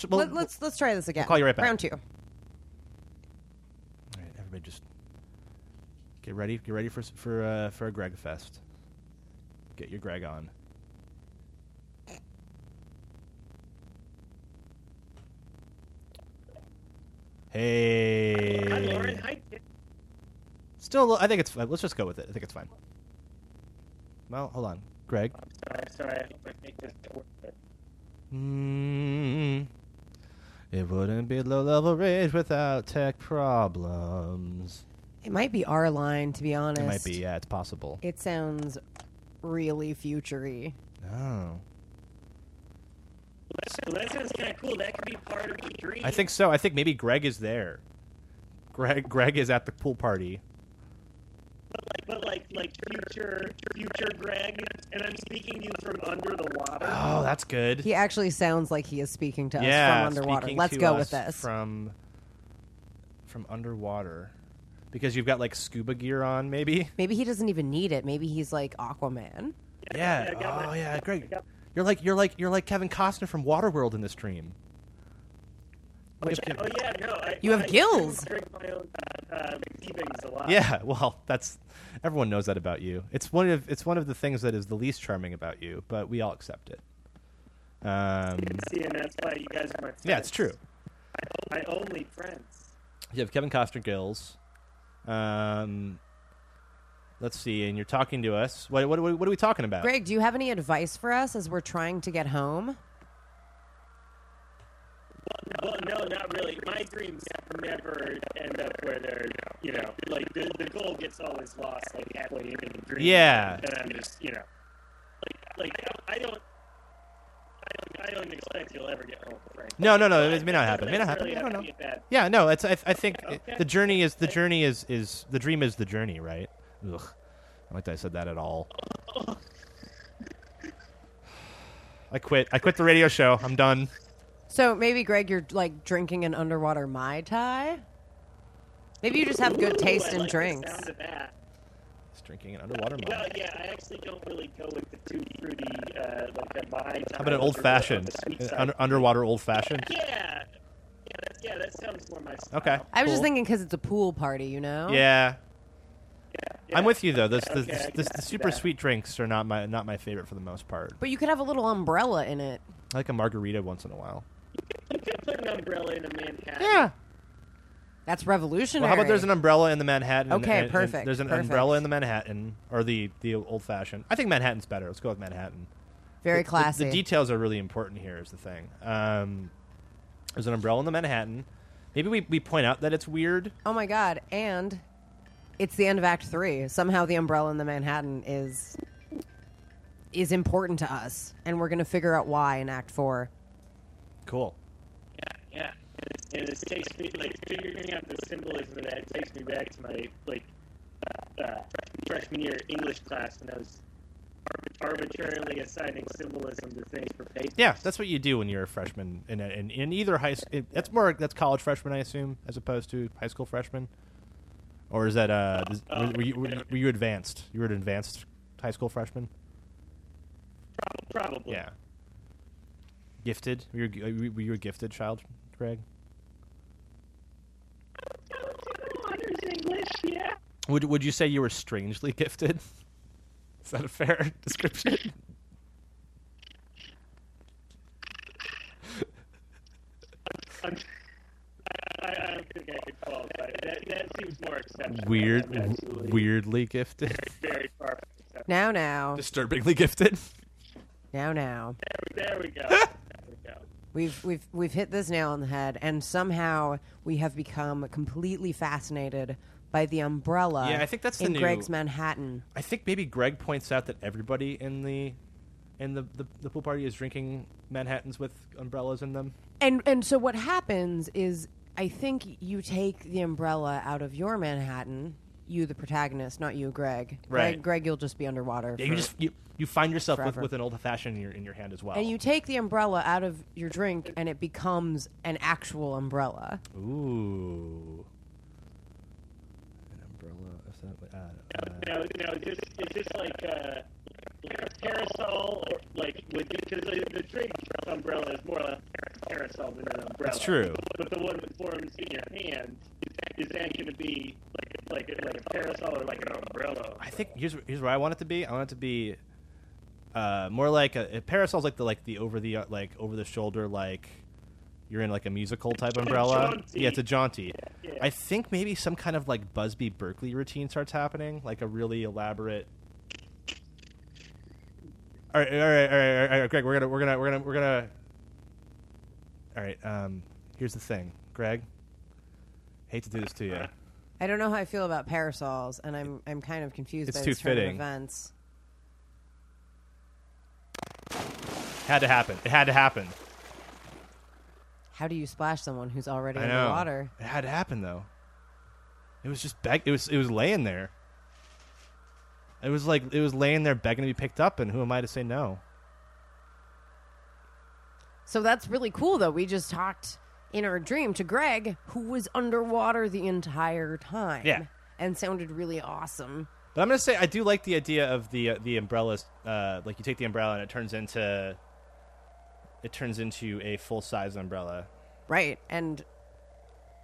try this again. We'll call you right back. Round two. All right, everybody just get ready. Get ready for a Greg fest. Get your Greg on. Hey. Hi, Lauren. Hi. Still, I think it's fine. Let's just go with it. I think it's fine. Well, hold on. Greg? I'm sorry. I hope I make this work. It wouldn't be low-level rage without tech problems. It might be our line, to be honest. It might be, yeah, it's possible. It sounds really future-y. Oh. That sounds kind of cool. That could be part of the dream. I think so. I think maybe Greg is there. Greg is at the pool party. But like future Greg, and I'm speaking to you from under the water. Oh, that's good. He actually sounds like he is speaking to us from underwater. Let's go with this. From underwater. Because you've got like scuba gear on, maybe? Maybe he doesn't even need it. Maybe he's like Aquaman. Yeah. Oh yeah, great. You're like Kevin Costner from Waterworld in this dream. You have gills. Yeah, well, that's everyone knows that about you. It's one of the things that is the least charming about you, but we all accept it. And that's why you guys are my friends. Yeah, it's true. My only friends. You have Kevin Costner gills. Let's see, and you're talking to us. What are we talking about? Greg, do you have any advice for us as we're trying to get home? Well, no, not really. My dreams never end up where they're, you know, like the goal gets always lost, like halfway into the dream. Yeah. And I'm just, you know, like I don't expect you'll ever get home, right? No, it may not happen. I don't know. Yeah, no, it's. I think okay. the journey is the dream is the journey, right? Ugh, I don't like that I said that at all. I quit the radio show. I'm done. So maybe, Greg, you're, like, drinking an underwater Mai Tai? Maybe you just have good taste in drinks. The sound of that. Just drinking an underwater Mai Tai. Well, yeah, I actually don't really go with the too fruity, like a Mai Tai. How about an old-fashioned? Underwater old-fashioned? Yeah. Yeah, that sounds more my style. Okay. I was just thinking because it's a pool party, you know? Yeah. I'm with you, though. The super sweet drinks are not my favorite for the most part. But you could have a little umbrella in it. I like a margarita once in a while. You can put an umbrella in a Manhattan. Yeah. That's revolutionary. Well, how about there's an umbrella in the Manhattan? Okay, perfect. And there's an umbrella in the Manhattan, or the old-fashioned. I think Manhattan's better. Let's go with Manhattan. Very classy. The details are really important here is the thing. There's an umbrella in the Manhattan. Maybe we point out that it's weird. Oh, my God. And it's the end of Act 3. Somehow the umbrella in the Manhattan is important to us, and we're going to figure out why in Act 4. Cool. Yeah. And it takes me, like, figuring out the symbolism of that takes me back to my, like, freshman year English class when I was arbitrarily assigning symbolism to things for papers. Yeah, that's what you do when you're a freshman in either high school. That's college freshman, I assume, as opposed to high school freshman. Or is that, were you advanced? You were an advanced high school freshman? Probably. Yeah. Gifted? Were you a gifted child, Greg? I don't know English, yeah. Would you say you were strangely gifted? Is that a fair description? I don't think I could qualify. That seems more acceptable. Weirdly gifted. Very, very far. Now. Disturbingly gifted. Now. There we go. We've hit this nail on the head, and somehow we have become completely fascinated by the umbrella. Yeah, I think that's in the Greg's Manhattan. I think maybe Greg points out that everybody in the pool party is drinking Manhattans with umbrellas in them. And so what happens is, I think you take the umbrella out of your Manhattan, you the protagonist, not you, Greg. Right. Greg, you'll just be underwater. Yeah, you find yourself with an old-fashioned in your hand as well. And you take the umbrella out of your drink, and it becomes an actual umbrella. Ooh. An umbrella. Is that, no. It's just like a parasol, like because the drink umbrella is more like a parasol than an umbrella. That's true. But the one that forms in your hand, is that going to be like a parasol or like an umbrella? I think here's where I want it to be. I want it to be... more like a parasol's like the over the shoulder, like you're in like a musical type umbrella. Jaunty. Yeah, it's a jaunty. Yeah. I think maybe some kind of like Busby Berkeley routine starts happening, like a really elaborate. All right, Greg, we're gonna. All right, here's the thing, Greg. Hate to do this to you. I don't know how I feel about parasols, and I'm kind of confused by this turn of events. It had to happen. How do you splash someone who's already in the water? It had to happen, though. It was just it was laying there. It was laying there begging to be picked up, and who am I to say no? So that's really cool, though. We just talked in our dream to Greg, who was underwater the entire time. Yeah. And sounded really awesome. But I'm going to say I do like the idea of the umbrellas. Like you take the umbrella and it turns into a full-size umbrella. Right, and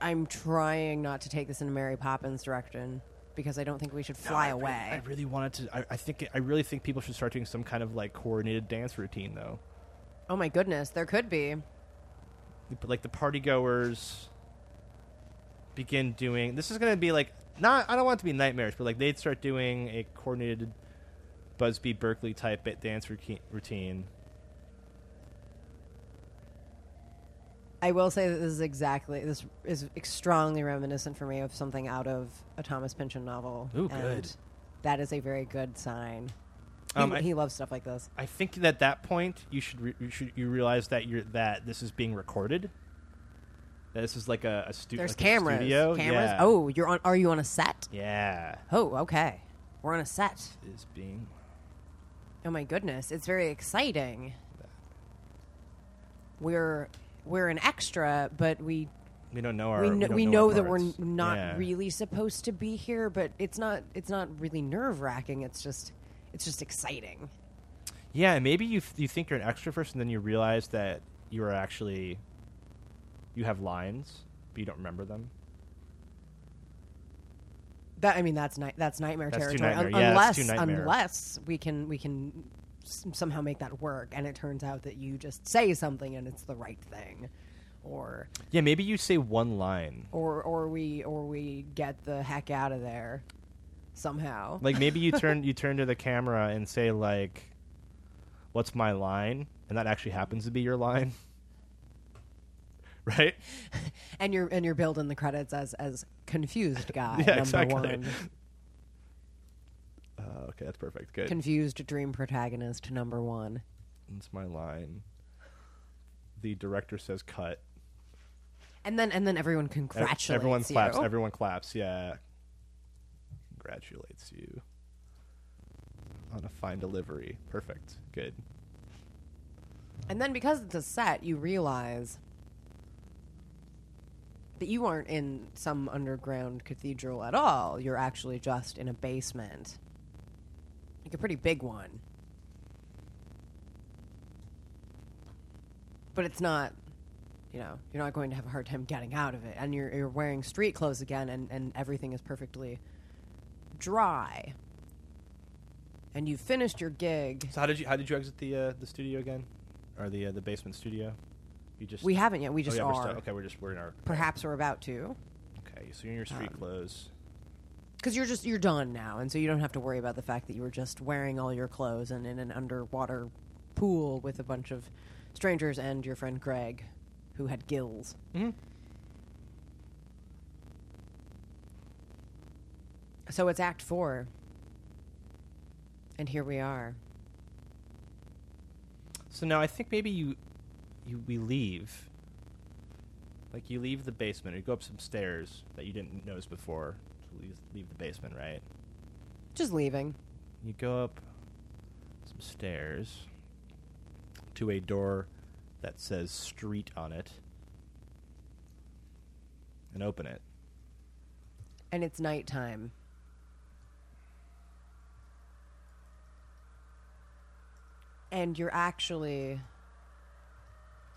I'm trying not to take this in a Mary Poppins direction because I don't think we should fly away. I really wanted to. I really think people should start doing some kind of like coordinated dance routine, though. Oh my goodness, there could be. But like the party goers begin doing. This is going to be like. Not, I don't want it to be nightmarish, but like they'd start doing a coordinated Busby Berkeley type dance routine. I will say that this is strongly reminiscent for me of something out of a Thomas Pynchon novel. Ooh, good. That is a very good sign. He loves stuff like this. I think that at that point you should realize that this is being recorded. This is like a studio. There's like cameras. Cameras. Yeah. Oh, you're on. Are you on a set? Yeah. Oh, okay. We're on a set. Oh my goodness! It's very exciting. We're an extra, but we don't know our. We know that we're not really supposed to be here, but it's not really nerve-wracking. It's just exciting. Yeah, maybe you think you're an extra first, and then you realize that you are actually. You have lines, but you don't remember them. That's nightmare territory. Nightmare. Unless we can somehow make that work, and it turns out that you just say something and it's the right thing, or maybe you say one line, or we get the heck out of there somehow. Like maybe you turn to the camera and say like, "What's my line?" and that actually happens to be your line. Right, and you're billed in the credits as confused guy number one. Okay, that's perfect. Good. Confused dream protagonist number 1. That's my line. The director says cut, and then everyone congratulates. Everyone claps. You. Everyone claps. Yeah, congratulates you on a fine delivery. Perfect. Good. And then because it's a set, you realize. That you aren't in some underground cathedral at all. You're actually just in a basement. Like a pretty big one. But it's not, you're not going to have a hard time getting out of it. And you're wearing street clothes again, and everything is perfectly dry. And you've finished your gig. So how did you exit the studio again? Or the basement studio? We haven't yet. We just are. We're in our... Perhaps we're about to. Okay, so you're in your street clothes. Because you're done now, and so you don't have to worry about the fact that you were just wearing all your clothes and in an underwater pool with a bunch of strangers and your friend Greg, who had gills. Mm-hmm. So it's Act 4, and here we are. So now I think maybe we leave. Like, you leave the basement, or you go up some stairs that you didn't notice before to leave the basement, right? Just leaving. You go up some stairs to a door that says street on it and open it. And it's nighttime. And you're actually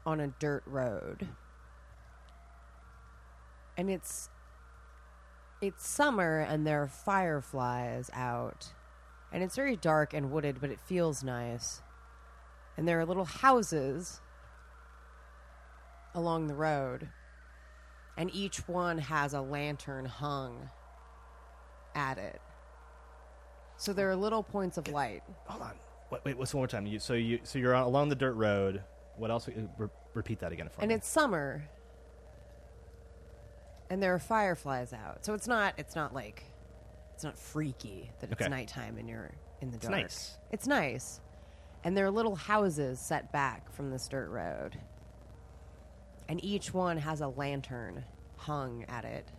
on a dirt road. And it's summer, and there are fireflies out. And it's very dark and wooded, but it feels nice. And there are little houses along the road. And each one has a lantern hung at it. So there are little points of light. Hold on. Wait, what's one more time? So you're along the dirt road. What else? Repeat that again for me. And it's summer. And there are fireflies out. So it's not freaky that it's nighttime and you're in the dark. It's nice. And there are little houses set back from this dirt road. And each one has a lantern hung at it.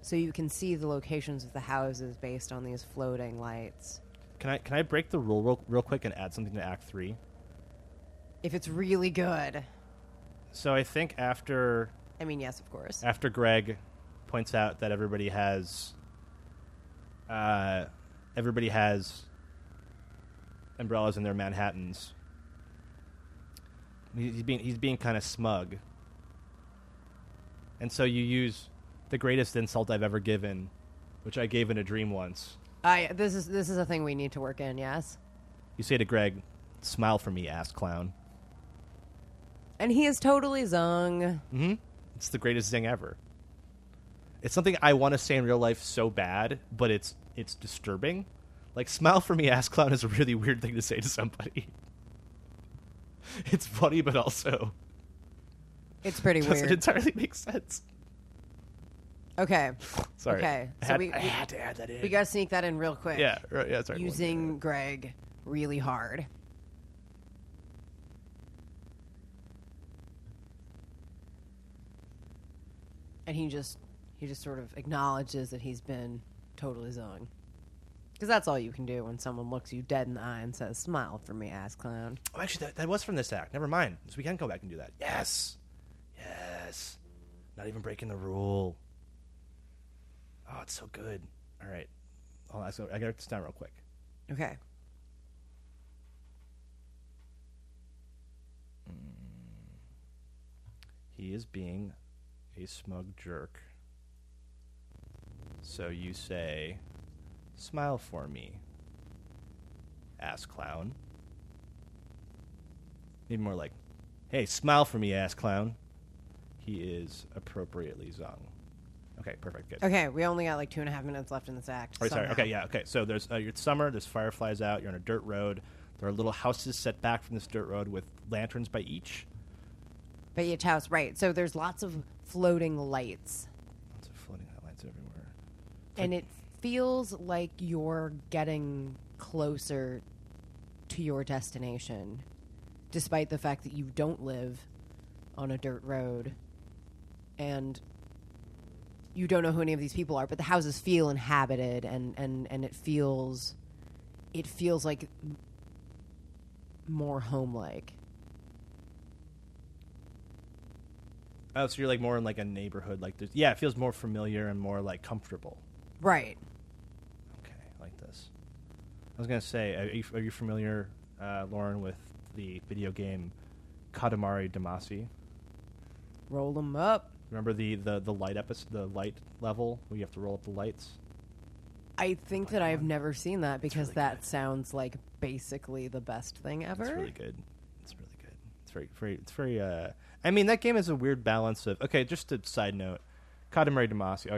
So you can see the locations of the houses based on these floating lights. Can I break the rule real quick and add something to Act 3? If it's really good. So I think after... I mean, yes, of course. After Greg points out that everybody has umbrellas in their Manhattans. He's being kind of smug. And so you use the greatest insult I've ever given, which I gave in a dream once. This is a thing we need to work in, yes? You say to Greg, "Smile for me, ass clown." And he is totally zung. Mm-hmm. It's the greatest zing ever. It's something I want to say in real life so bad, but it's disturbing. Like, "Smile for me, ass clown" is a really weird thing to say to somebody. It's funny, but also... it's pretty weird. Doesn't entirely make sense. Okay. Sorry. Okay. So I had to add that in. We got to sneak that in real quick. Yeah. Right, yeah, sorry. Using Greg really hard. And he just sort of acknowledges that he's been totally zung. Because that's all you can do when someone looks you dead in the eye and says, "Smile for me, ass clown." Oh, actually, that was from this act. Never mind. So we can go back and do that. Yes. Not even breaking the rule. Oh, it's so good. All right. Hold on, I got to write this down real quick. Okay. He is being a smug jerk. So you say... "Smile for me, ass clown." Maybe more like, "Hey, smile for me, ass clown." He is appropriately zung. Okay, perfect. Good. Okay, we only got like 2.5 minutes left in this act. Right, sorry. Okay, yeah. Okay, so there's it's summer. There's fireflies out. You're on a dirt road. There are little houses set back from this dirt road with lanterns by each house. Right. So there's lots of floating lights. Lots of floating lights everywhere. And it feels like you're getting closer to your destination, despite the fact that you don't live on a dirt road and you don't know who any of these people are, but the houses feel inhabited and it feels like more home-like. Oh, so you're like more in like a neighborhood, like this. Yeah, it feels more familiar and more like comfortable. Right. Okay, I like this. I was going to say, are you familiar, Lauren, with the video game Katamari Damacy? Roll them up. Remember the light episode, the light level where you have to roll up the lights? I think that I've never seen that because really that sounds like basically the best thing ever. It's really good. It's very. I mean, that game is a weird balance of. Okay, just a side note. Katamari Damacy.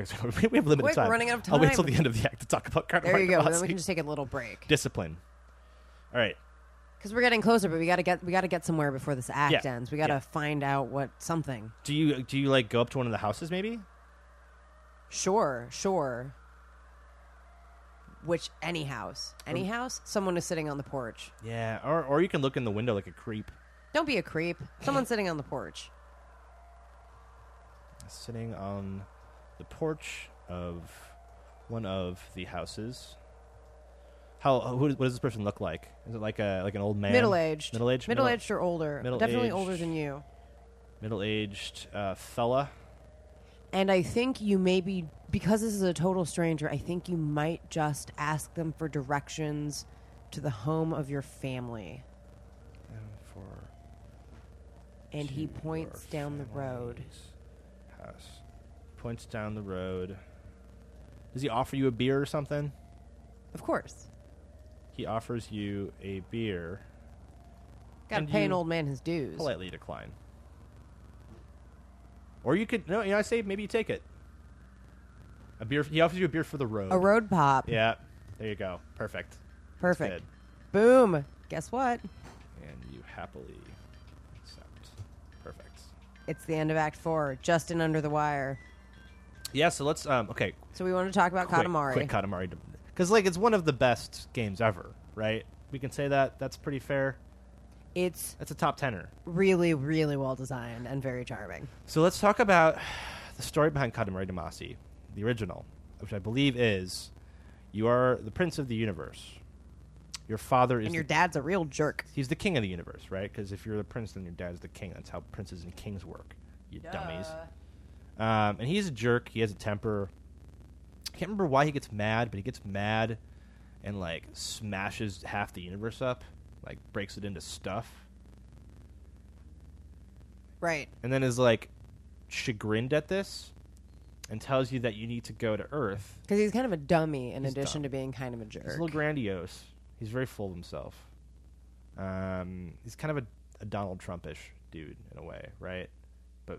We have limited time. We're running out of time. I'll wait till the end of the act to talk about Katamari Damacy. There you go. Then we can just take a little break. Discipline. All right. Because we're getting closer, but we got to get somewhere before this act ends. We got to find out something. Do you like go up to one of the houses maybe? Sure. Which any house, someone is sitting on the porch. Yeah, or you can look in the window like a creep. Don't be a creep. Someone's sitting on the porch. Sitting on the porch of one of the houses. What does this person look like? Is it like an old man? Middle-aged or older? Definitely older than you. Middle-aged fella. And I think you maybe, because this is a total stranger, I think you might just ask them for directions to the home of your family. And he points down the road. Points down the road. Does he offer you a beer or something? Of course. He offers you a beer. Gotta pay an old man his dues. Politely decline. Or you could, I say maybe you take it. A beer. He offers you a beer for the road. A road pop. Yeah. There you go. Perfect. Boom. Guess what? And you happily accept. Perfect. It's the end of Act 4. Just in Under the Wire. Yeah, so let's, okay. So we want to talk about Katamari. Quick Katamari. Because, it's one of the best games ever, right? We can say that. That's pretty fair. That's a top tenner. Really, really well designed and very charming. So let's talk about the story behind Katamari Damacy, the original, which I believe is you are the prince of the universe. Your father is... And your dad's a real jerk. He's the king of the universe, right? Because if you're the prince, then your dad's the king. That's how princes and kings work, you dummies. And he's a jerk. He has a temper. I can't remember why he gets mad, but he gets mad and, smashes half the universe up. Breaks it into stuff. Right. And then is, chagrined at this and tells you that you need to go to Earth. Because he's kind of a dummy in addition to being kind of a jerk. He's a little grandiose. He's very full of himself. He's kind of a Donald Trump-ish dude in a way, right? But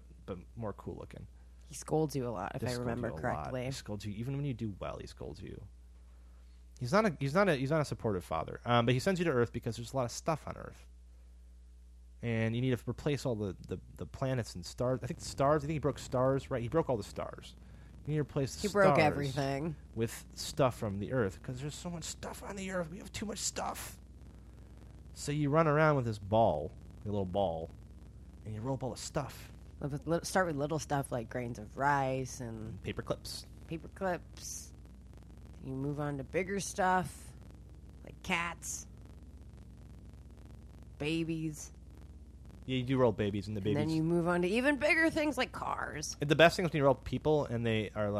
more cool looking. He scolds you a lot, if I remember correctly. He scolds you even when you do well. He scolds you. He's not a supportive father. But he sends you to Earth because there's a lot of stuff on Earth, and you need to replace all the planets and stars. I think he broke stars. Right? He broke all the stars. You need to replace the stars. He broke everything with stuff from the Earth because there's so much stuff on the Earth. We have too much stuff. So you run around with this ball, a little ball, and you roll up all the stuff. Start with little stuff like grains of rice and... Paper clips. You move on to bigger stuff, like cats, babies. Yeah, you do roll babies and the babies. And then you move on to even bigger things like cars. And the best thing is when you roll people and they are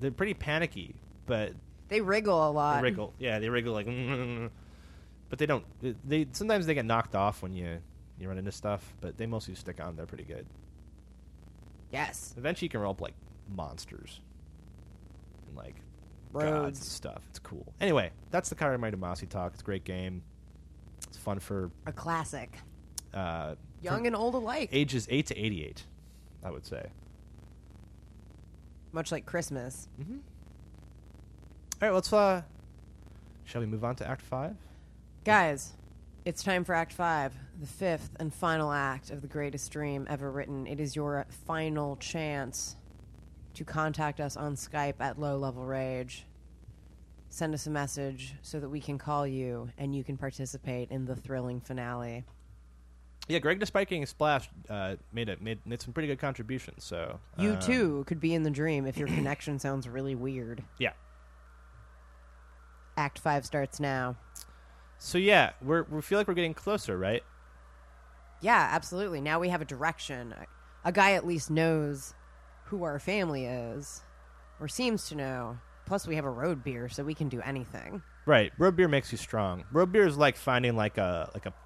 they're pretty panicky, but... They wriggle a lot. They wriggle. But they don't... Sometimes they get knocked off when you run into stuff, but they mostly stick on there pretty good. Yes. Eventually you can roll up monsters and gods and stuff. It's cool. Anyway, that's the Katamari Damacy talk. It's a great game. It's fun for... A classic. Young and old alike. Ages 8 to 88, I would say. Much like Christmas. Mm-hmm. All right, let's... shall we move on to Act 5? Guys, it's time for Act 5, the fifth and final act of the greatest dream ever written. It is your final chance to contact us on Skype at Low Level Rage. Send us a message so that we can call you and you can participate in the thrilling finale. Yeah, Greg, despite getting splashed, made some pretty good contributions. So you too could be in the dream if your connection sounds really weird. Yeah. Act 5 starts now. So yeah, we feel like we're getting closer, right? Yeah, absolutely. Now we have a direction. A guy at least knows who our family is, or seems to know. Plus, we have a road beer, so we can do anything. Right, road beer makes you strong. Road beer is like finding one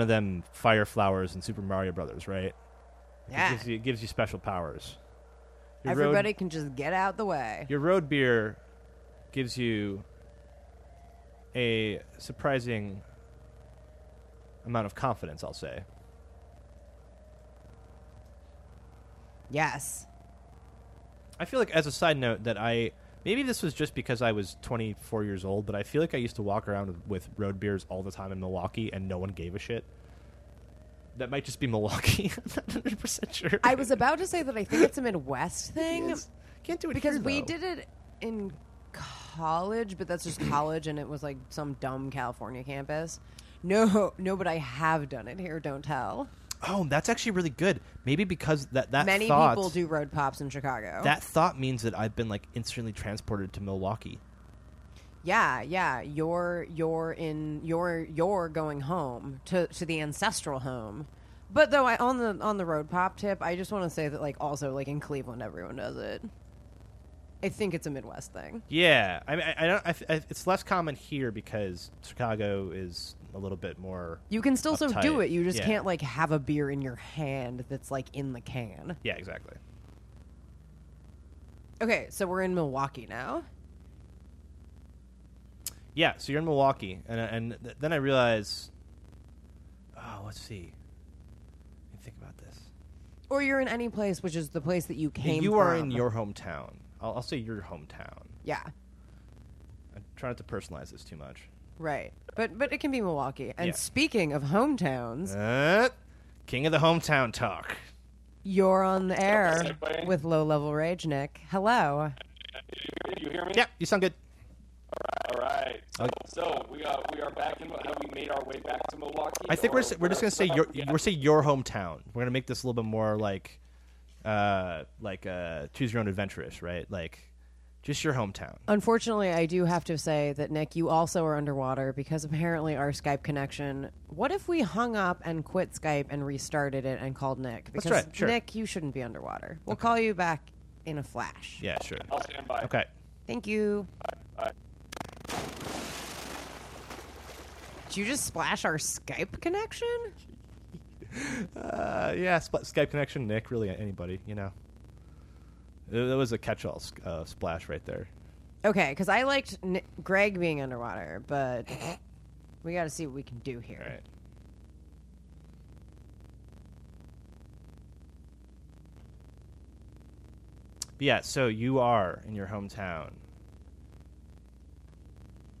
of them fire flowers in Super Mario Brothers, right? Yeah, it gives you special powers. Everybody can just get out the way. Your road beer gives you a surprising amount of confidence, I'll say. Yes. I feel like, as a side note, that I... Maybe this was just because I was 24 years old, but I feel like I used to walk around with road beers all the time in Milwaukee, and no one gave a shit. That might just be Milwaukee. I'm not 100% sure. I was about to say that I think it's a Midwest thing. Can't do it because here, we did it in college, but that's just college, and it was like some dumb California campus. No, but I have done it here. Don't tell. Oh, that's actually really good. Maybe because that many people do road pops in Chicago. That thought means that I've been like instantly transported to Milwaukee. Yeah. You're going home to the ancestral home. But though I on the road pop tip, I just want to say that like also like in Cleveland everyone does it. I think it's a Midwest thing. Yeah, I mean, I it's less common here because Chicago is a little bit more. You can still uptight. So do it. You just can't like have a beer in your hand that's like in the can. Yeah, exactly. Okay, so we're in Milwaukee now. Yeah, so you're in Milwaukee, and then I realize, oh, let's see. Let me think about this. Or you're in any place, which is the place that you came. You are from. In your hometown. I'll say your hometown. Yeah. I try not to personalize this too much. Right. But it can be Milwaukee. And speaking of hometowns... king of the hometown talk. You're on the air with Low-Level Rage, Nick. Hello. You hear me? Yeah, you sound good. All right. So we are back in... Have we made our way back to Milwaukee? I think we're just going to say your hometown. We're going to make this a little bit more like choose your own adventure-ish, right? Like just your hometown. Unfortunately, I do have to say that, Nick, you also are underwater because apparently our Skype connection. What if we hung up and quit Skype and restarted it and called Nick? Because that's right. Sure. Nick, you shouldn't be underwater. We'll call you back in a flash. Yeah, sure. I'll stand by. Okay. Thank you. Bye. Did you just splash our Skype connection? Skype connection, Nick, really anybody, you know. That was a catch-all splash right there. Okay, because I liked Greg being underwater, but we got to see what we can do here. All right. But yeah, so you are in your hometown.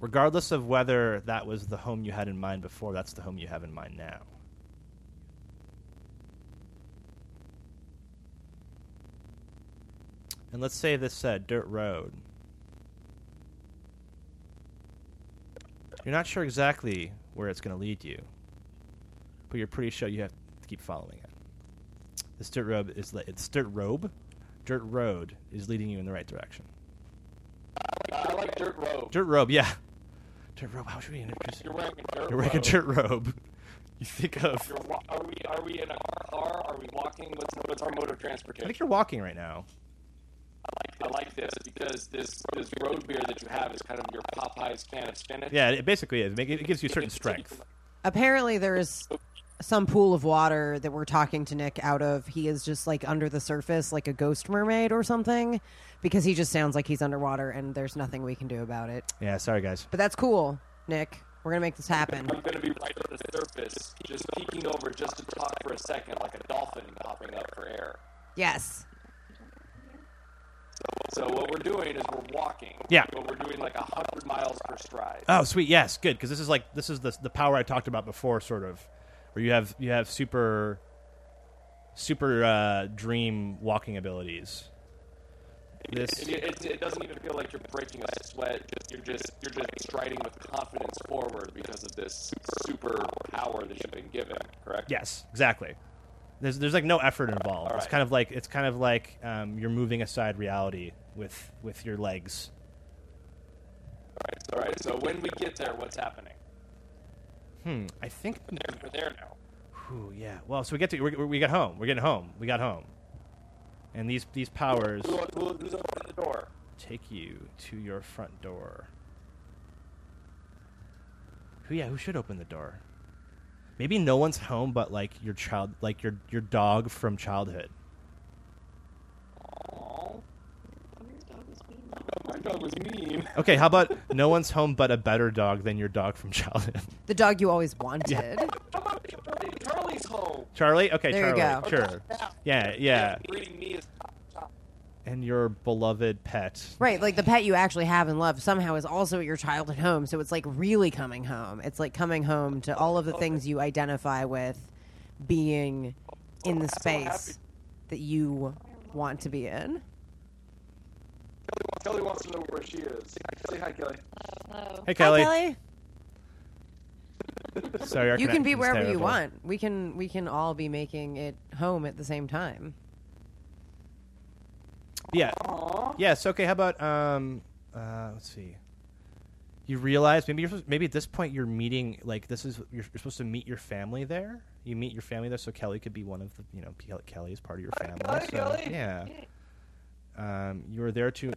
Regardless of whether that was the home you had in mind before, that's the home you have in mind now. And let's say this dirt road. You're not sure exactly where it's going to lead you, but you're pretty sure you have to keep following it. This dirt road is leading you in the right direction. I like dirt robe. Dirt robe, yeah. Dirt robe. How should we introduce it? You're wearing a dirt robe. You think of? Are we in a car? Are we walking? What's our mode of transportation? I think you're walking right now. I like this because this road beer that you have is kind of your Popeye's can of spinach. Yeah, it basically is. It gives you certain strength. Apparently, there is some pool of water that we're talking to Nick out of. He is just like under the surface, like a ghost mermaid or something, because he just sounds like he's underwater, and there's nothing we can do about it. Yeah, sorry guys. But that's cool, Nick. We're gonna make this happen. I'm gonna be right on the surface, just peeking over just to talk for a second, like a dolphin popping up for air. Yes. So what we're doing is we're walking. Yeah. But we're doing like 100 miles per stride. Oh, sweet. Yes, good. Because this is the power I talked about before, sort of, where you have super dream walking abilities. It doesn't even feel like you're breaking a sweat. You're just striding with confidence forward because of this super power that you've been given. Correct. Yes. Exactly. There's like no effort involved. Right. It's kind of like you're moving aside reality with your legs. All right. So when we get there, what's happening? I think we're there now. Whew, yeah. Well, so we got home. And these powers. Who's opening the door? Take you to your front door. Who should open the door? Maybe no one's home but, like, your child... Like, your dog from childhood. Aww. My dog was mean. Okay, how about no one's home but a better dog than your dog from childhood? The dog you always wanted. Yeah. How about Charlie's home? Charlie? Okay, there Charlie. There you go. Sure. Yeah. Breeding me is and your beloved pet. Right, like the pet you actually have and love somehow is also at your childhood home, so it's like really coming home. It's like coming home to all of the things you identify with being in the space that you want to be in. Kelly wants to know where she is. Say hi, Kelly. Hello. Hey, Kelly. Hi, Kelly. Sorry, you can be wherever you want. We can all be making it home at the same time. Yeah. Aww. Yes. Okay. How about let's see. You realize maybe at this point you're meeting you're supposed to meet your family there. You meet your family there, so Kelly could be one of the Kelly is part of your family. Hi, Kelly. Yeah. You were there too.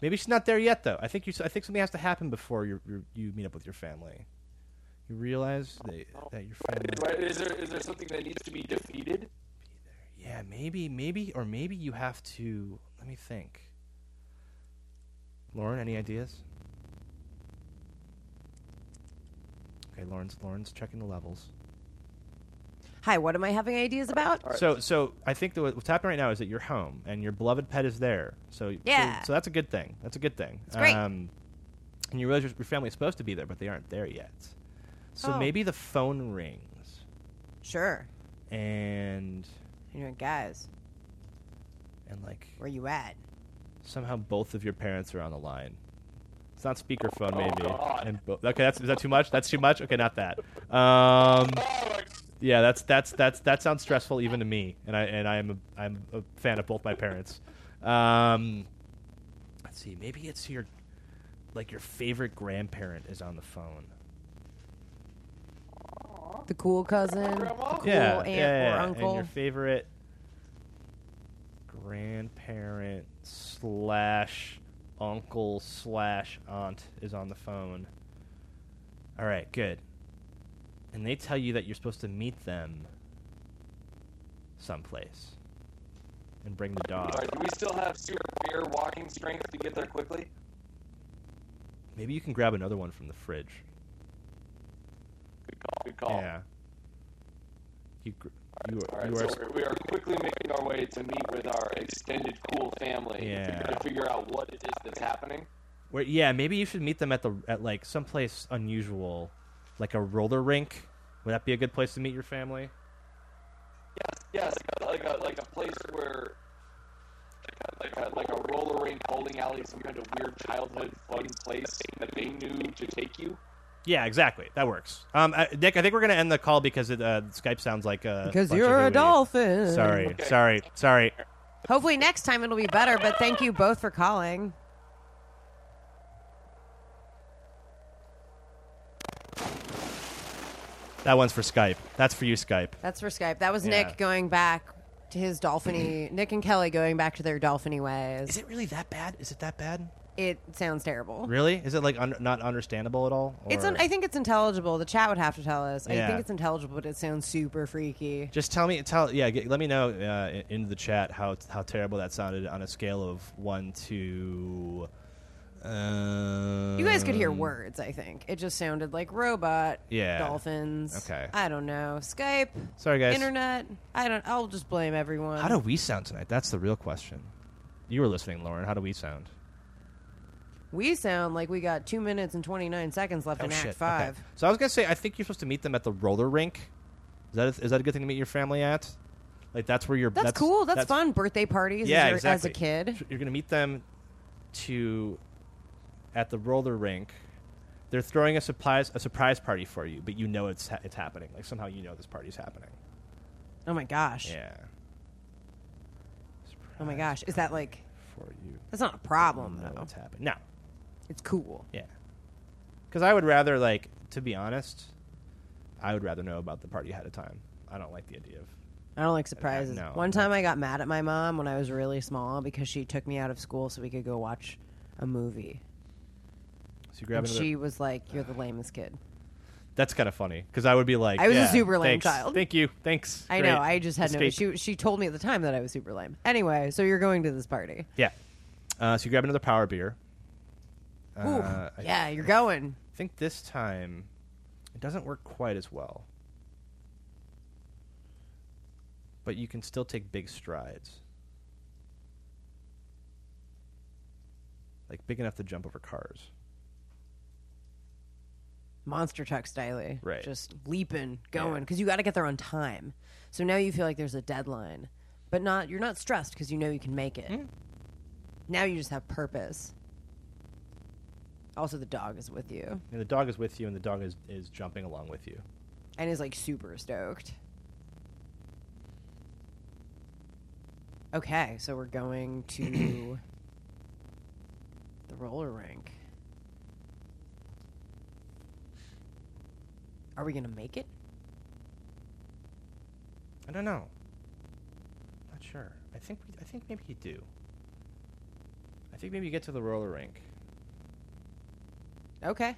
Maybe she's not there yet, though. I think something has to happen before you meet up with your family. You realize that your family. Is there something that needs to be defeated? Yeah, maybe you have to. Let me think. Lauren, any ideas? Okay, Lauren's checking the levels. Hi, what am I having ideas about? Right. So I think that what's happening right now is that you're home and your beloved pet is there. So yeah. So that's a good thing. It's great. And you realize your family is supposed to be there, but they aren't there yet. So maybe the phone rings. Sure. And you're like, guys. And like, where you at? Somehow both of your parents are on the line. It's not speakerphone, maybe. And okay, is that too much? That's too much. Okay, not that. Yeah, that sounds stressful even to me, and I'm a fan of both my parents. Let's see, maybe it's your favorite grandparent is on the phone. The cool cousin, aunt or uncle, and your favorite grandparent / uncle / aunt is on the phone. All right, good. And they tell you that you're supposed to meet them someplace and bring the dog. Do we still have super walking strength to get there quickly? Maybe you can grab another one from the fridge. Good call. Yeah. We are quickly making our way to meet with our extended cool family. Yeah. To figure out what it is that's happening. Maybe you should meet them at someplace unusual. Like a roller rink, would that be a good place to meet your family? Yes, like a place where like a roller rink, bowling alley, some kind of weird childhood fun place that they knew to take you. Yeah, exactly. That works. Nick, I think we're gonna end the call because Skype sounds like a because you're a dolphin. Sorry. Hopefully next time it'll be better. But thank you both for calling. That one's for Skype. That's for you, Skype. That's for Skype. That was Nick going back to his dolphiny. Nick and Kelly going back to their dolphiny ways. Is it really that bad? Is it that bad? It sounds terrible. Really? Is it not understandable at all? Or? I think it's intelligible. The chat would have to tell us. Yeah. I think it's intelligible, but it sounds super freaky. Just let me know in the chat how terrible that sounded on a scale of 1 to... you guys could hear words, I think. It just sounded like robot, dolphins. Okay. I don't know. Skype. Sorry, guys. Internet. I'll just blame everyone. How do we sound tonight? That's the real question. You were listening, Lauren. How do we sound? We sound like we got 2 minutes and 29 seconds left in Act 5. Okay. So I was going to say, I think you're supposed to meet them at the roller rink. Is that a good thing to meet your family at? Like, that's where you're... That's cool. That's fun. Birthday parties as a kid. You're going to meet them at the roller rink. They're throwing a surprise party for you, but you know it's happening. Like, somehow you know this party's happening. Oh my gosh. Yeah. Surprise. Oh my gosh. Is that like for you? That's not a problem though. It's happening. No. It's cool. Yeah. Cuz I would rather, like, to be honest, I would rather know about the party ahead of time. I don't like the idea of I don't like surprises. No. One time I got mad at my mom when I was really small because she took me out of school so we could go watch a movie. So and she was like, "You're the lamest kid." That's kind of funny because I would be like, "I was a super lame child." Thank you, thanks. I know. I just had no. She told me at the time that I was super lame. Anyway, so you're going to this party. Yeah. So you grab another power beer. Ooh, you're going. I think this time it doesn't work quite as well, but you can still take big strides. like big enough to jump over cars. Monster trucks daily. Right. Just leaping, going, because you got to get there on time. So now you feel like there's a deadline, but not you're not stressed because you know you can make it. Mm. Now you just have purpose. Also, the dog is with you. And the dog is with you, and the dog is jumping along with you. And is, like, super stoked. Okay, so we're going to the roller rink. Are we going to make it? I don't know. Not sure. I think maybe you do. I think maybe you get to the roller rink. Okay.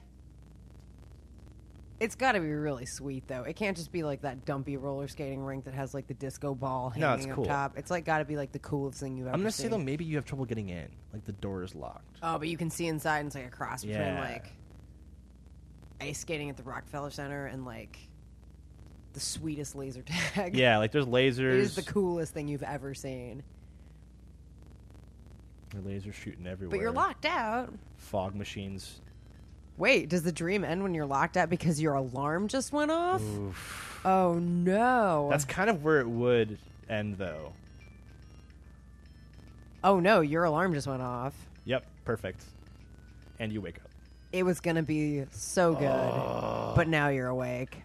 It's got to be really sweet, though. It can't just be like that dumpy roller skating rink that has like the disco ball hanging up top. It's like got to be like the coolest thing you've ever seen. I'm gonna say though, maybe you have trouble getting in. Like the door is locked. Oh, but you can see inside, and it's like a cross between like ice skating at the Rockefeller Center and like the sweetest laser tag. Yeah, like there's lasers. It is the coolest thing you've ever seen. Your lasers shooting everywhere. But you're locked out. Fog machines. Wait, does the dream end when you're locked out because your alarm just went off? Oof. Oh, no. That's kind of where it would end, though. Oh, no, your alarm just went off. Yep, perfect. And you wake up. It was going to be so good, but now you're awake.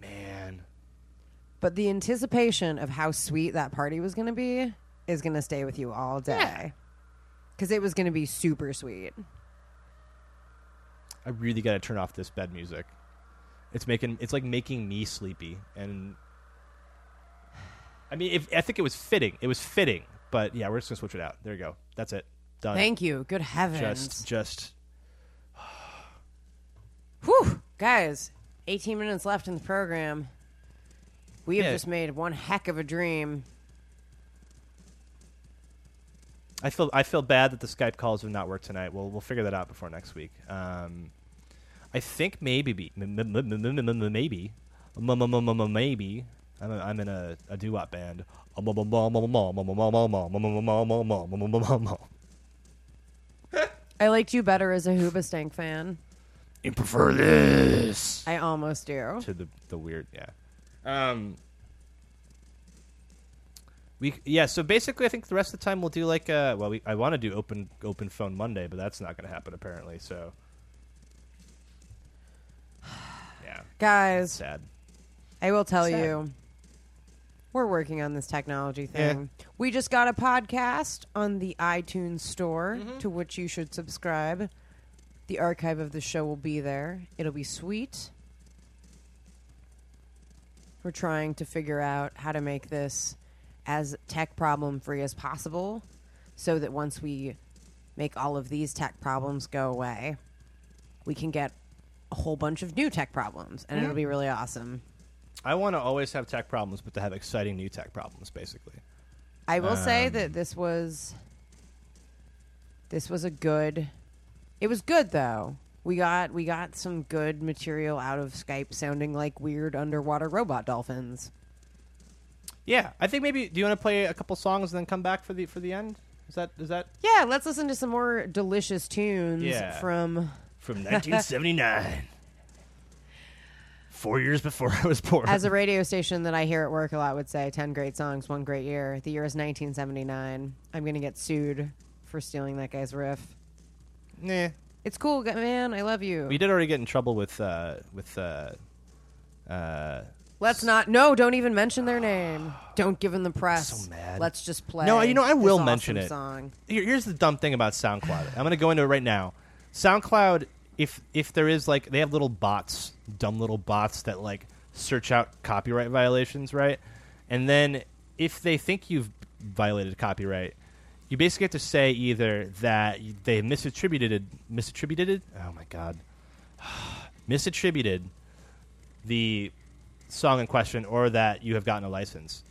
Man. But the anticipation of how sweet that party was going to be is going to stay with you all day. Because it was going to be super sweet. I really gotta turn off this bed music. It's like making me sleepy, and I mean, I think it was fitting. It was fitting, but yeah, we're just gonna switch it out. There you go. That's it. Done. Thank you. Good heavens. Just. Whew, guys. 18 minutes left in the program. We have just made one heck of a dream. I feel bad that the Skype calls have not worked tonight. We'll figure that out before next week. I think maybe I'm in a doo-wop band. I liked you better as a Hoobastank fan. You prefer this? I almost do. To the weird, yeah. So basically, I think the rest of the time we'll do like I want to do open phone Monday, but that's not going to happen apparently. So, yeah, guys, sad. I will tell you, we're working on this technology thing. Yeah. We just got a podcast on the iTunes Store to which you should subscribe. The archive of the show will be there. It'll be sweet. We're trying to figure out how to make this as tech problem free as possible, so that once we make all of these tech problems go away, we can get a whole bunch of new tech problems, and it'll be really awesome. I want to always have tech problems, but to have exciting new tech problems, basically. I will say that this was good though. We got some good material out of Skype sounding like weird underwater robot dolphins. Yeah, I think maybe. Do you want to play a couple songs and then come back for the end? Is that? Yeah, let's listen to some more delicious tunes from 1979, 4 years before I was born. As a radio station that I hear at work a lot would say, 10 great songs, one great year. The year is 1979. I'm gonna get sued for stealing that guy's riff. Nah, it's cool, man. I love you. We did already get in trouble with Let's not. No, don't even mention their name. Don't give them the press. I'm so mad. Let's just play. No, you know, I will mention it. Song. Here's the dumb thing about SoundCloud. I'm going to go into it right now. SoundCloud, if there is, like, they have little bots, dumb little bots that, like, search out copyright violations, right? And then if they think you've violated copyright, you basically have to say either that they misattributed? Oh, my God. Misattributed the song in question, or that you have gotten a license.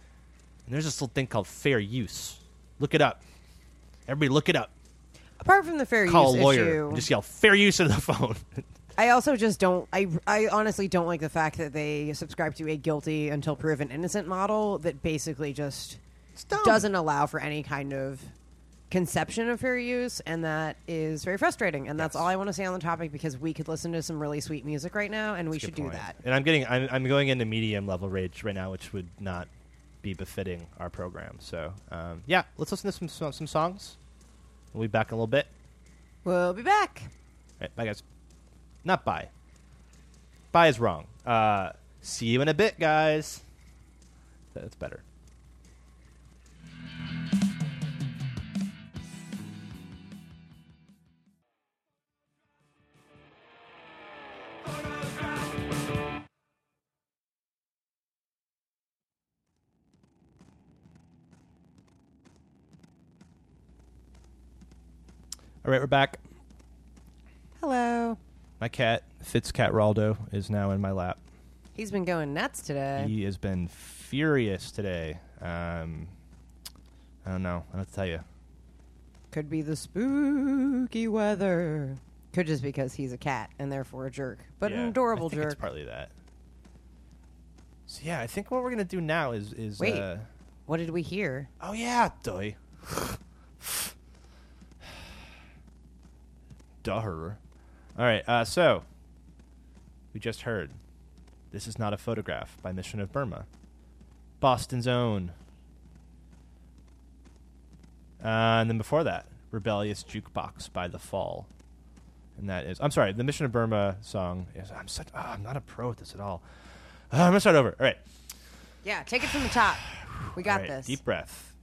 And there's this little thing called fair use. Look it up. Everybody look it up. Apart from the fair use issue. Call a lawyer and just yell fair use into the phone. I also just don't... I honestly don't like the fact that they subscribe to a guilty until proven innocent model that basically just doesn't allow for any kind of conception of fair use, and that is very frustrating. And that's all I want to say on the topic, because we could listen to some really sweet music right now, and we should do that. And I'm going into medium level rage right now, which would not be befitting our program. So yeah, let's listen to some songs. We'll be back in a little bit. We'll be back. All right, bye, guys. Not bye. Bye is wrong. See you in a bit, guys. That's better. All right, we're back. Hello. My cat, Fitzcatraldo, is now in my lap. He's been going nuts today. He has been furious today. I don't know. I don't have to tell you. Could be the spooky weather. Could just because he's a cat and therefore a jerk. But an adorable jerk. It's partly that. So, yeah, I think what we're going to do now is wait, what did we hear? Oh, yeah. Doy. Duh. All right, so we just heard This Is Not a Photograph by Mission of Burma, Boston's own. And then before that, Rebellious Jukebox by The Fall. And that is, I'm sorry, the Mission of Burma song is, I'm not a pro at this at all. I'm going to start over. All right. Yeah, take it from the top. We got this. Deep breath.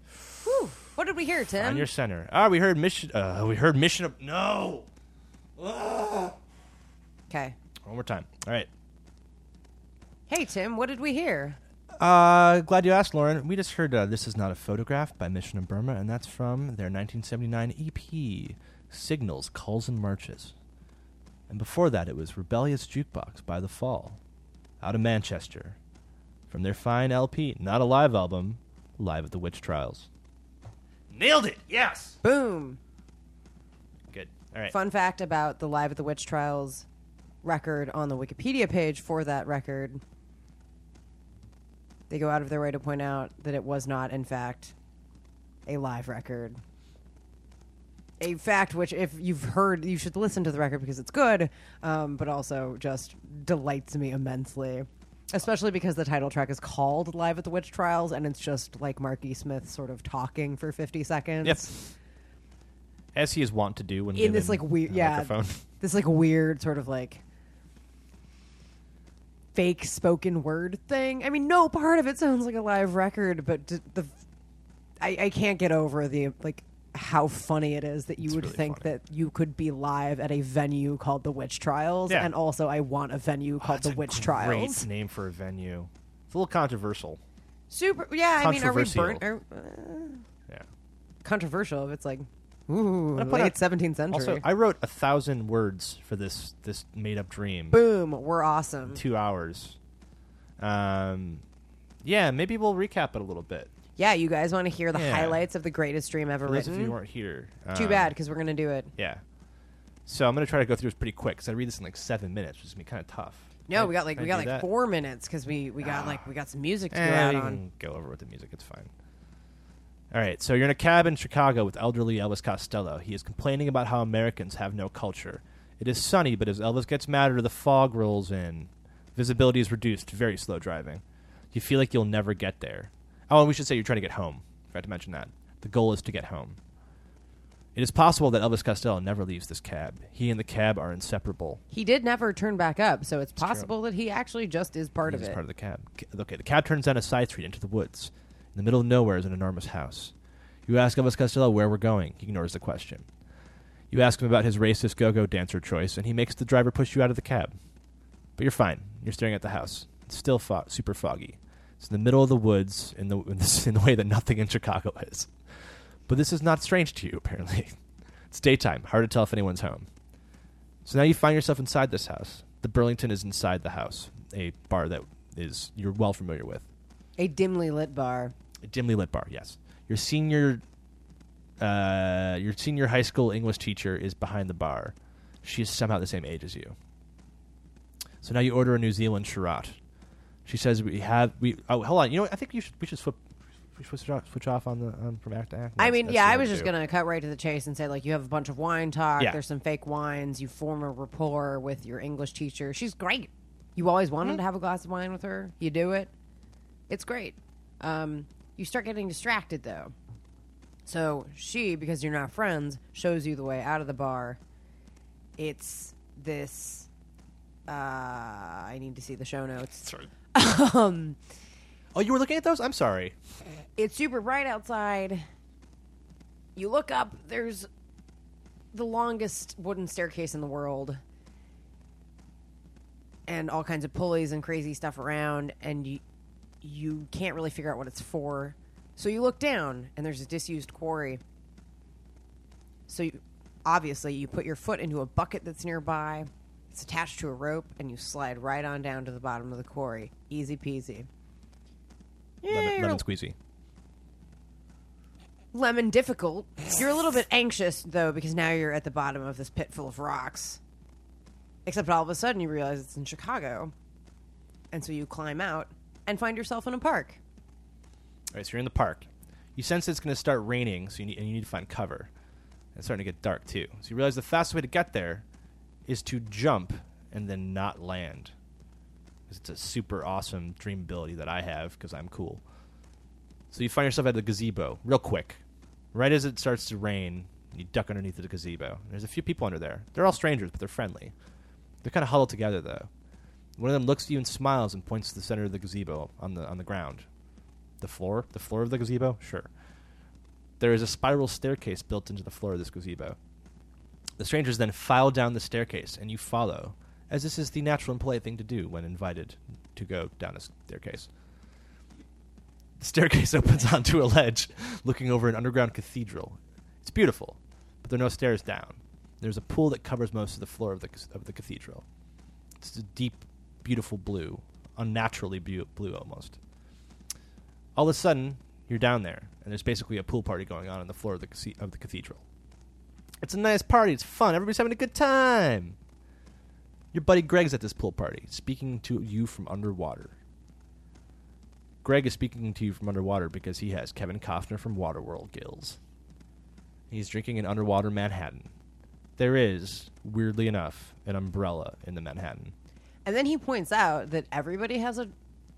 Whew. What did we hear, Tim? On your center. Oh, we heard Mission, no. Okay. One more time. All right. Hey, Tim, what did we hear? Glad you asked, Lauren. We just heard This Is Not a Photograph by Mission of Burma, and that's from their 1979 EP, Signals, Calls, and Marches. And before that, it was Rebellious Jukebox by The Fall, out of Manchester, from their fine LP, not a live album, Live at the Witch Trials. Nailed it! Yes! Boom! All right. Fun fact about the Live at the Witch Trials record on the Wikipedia page for that record. They go out of their way to point out that it was not, in fact, a live record. A fact which, if you've heard, you should listen to the record because it's good, but also just delights me immensely. Especially because the title track is called Live at the Witch Trials, and it's just like Mark E. Smith sort of talking for 50 seconds. Yes. As he is wont to do when in this like weird, microphone. This like weird sort of like fake spoken word thing. I mean, no part of it sounds like a live record, but I can't get over the like how funny it is that you would really think funny. That you could be live at a venue called the Witch Trials, and also I want a venue called the Witch Trials. Great name for a venue. It's a little controversial. Super, yeah. I mean, are we burnt? Yeah. Controversial. If it's like. Ooh, late 17th century. Also, I wrote 1,000 words for this made-up dream. Boom, we're awesome. 2 hours. Yeah, maybe we'll recap it a little bit. Yeah, you guys want to hear the highlights of the greatest dream ever written? If you weren't here. Too bad, because we're going to do it. Yeah. So I'm going to try to go through this pretty quick, because I read this in like 7 minutes, which is going to be kind of tough. No, we got 4 minutes, because we got some music to go out on. Can go over with the music, it's fine. All right, so you're in a cab in Chicago with elderly Elvis Costello. He is complaining about how Americans have no culture. It is sunny, but as Elvis gets madder, the fog rolls in. Visibility is reduced, very slow driving. You feel like you'll never get there. Oh, and we should say you're trying to get home. I forgot to mention that. The goal is to get home. It is possible that Elvis Costello never leaves this cab. He and the cab are inseparable. He did never turn back up, so it's possible that he actually just is part of it. He's part of the cab. Okay, the cab turns down a side street into the woods. In the middle of nowhere is an enormous house. You ask Elvis Costello where we're going. He ignores the question. You ask him about his racist go-go dancer choice, and he makes the driver push you out of the cab. But you're fine. You're staring at the house. It's still super foggy. It's in the middle of the woods in the way that nothing in Chicago is. But this is not strange to you, apparently. It's daytime. Hard to tell if anyone's home. So now you find yourself inside this house. The Burlington is inside the house, a bar that is you're well familiar with. A dimly lit bar. A dimly lit bar, yes. Your senior high school English teacher is behind the bar. She is somehow the same age as you. So now you order a New Zealand Shirat. She says we have... hold on. You know what? I think we should flip switch off on the from act to act. I mean, yeah, I was just gonna cut right to the chase and say, like, you have a bunch of wine talk. Yeah. There's some fake wines. You form a rapport with your English teacher. She's great. You always wanted to have a glass of wine with her. You do it. It's great. You start getting distracted though. So she, because you're not friends, shows you the way out of the bar. It's this. I need to see the show notes. Sorry. Oh, you were looking at those? I'm sorry. It's super bright outside. You look up. There's the longest wooden staircase in the world. And all kinds of pulleys and crazy stuff around. And you can't really figure out what it's for. So you look down, and there's a disused quarry. So you put your foot into a bucket that's nearby. It's attached to a rope, and you slide right on down to the bottom of the quarry. Easy peasy. Lemon squeezy. Lemon difficult. You're a little bit anxious, though, because now you're at the bottom of this pit full of rocks. Except all of a sudden you realize it's in Chicago. And so you climb out and find yourself in a park. All right, so you're in the park. You sense it's going to start raining, so you need to find cover. It's starting to get dark, too. So you realize the fastest way to get there is to jump and then not land. It's a super awesome dream ability that I have because I'm cool. So you find yourself at the gazebo real quick. Right as it starts to rain, you duck underneath the gazebo. There's a few people under there. They're all strangers, but they're friendly. They're kind of huddled together, though. One of them looks at you and smiles and points to the center of the gazebo on the ground. The floor? The floor of the gazebo? Sure. There is a spiral staircase built into the floor of this gazebo. The strangers then file down the staircase, and you follow, as this is the natural and polite thing to do when invited to go down a staircase. The staircase opens onto a ledge, looking over an underground cathedral. It's beautiful, but there are no stairs down. There's a pool that covers most of the floor of the cathedral. It's a deep, beautiful blue, unnaturally blue almost. All of a sudden, you're down there, and there's basically a pool party going on the floor of the cathedral. It's a nice party. It's fun. Everybody's having a good time. Your buddy Greg's at this pool party, speaking to you from underwater. Greg is speaking to you from underwater because he has Kevin Costner from Waterworld gills. He's drinking an underwater Manhattan. There is, weirdly enough, an umbrella in the Manhattan. And then he points out that everybody has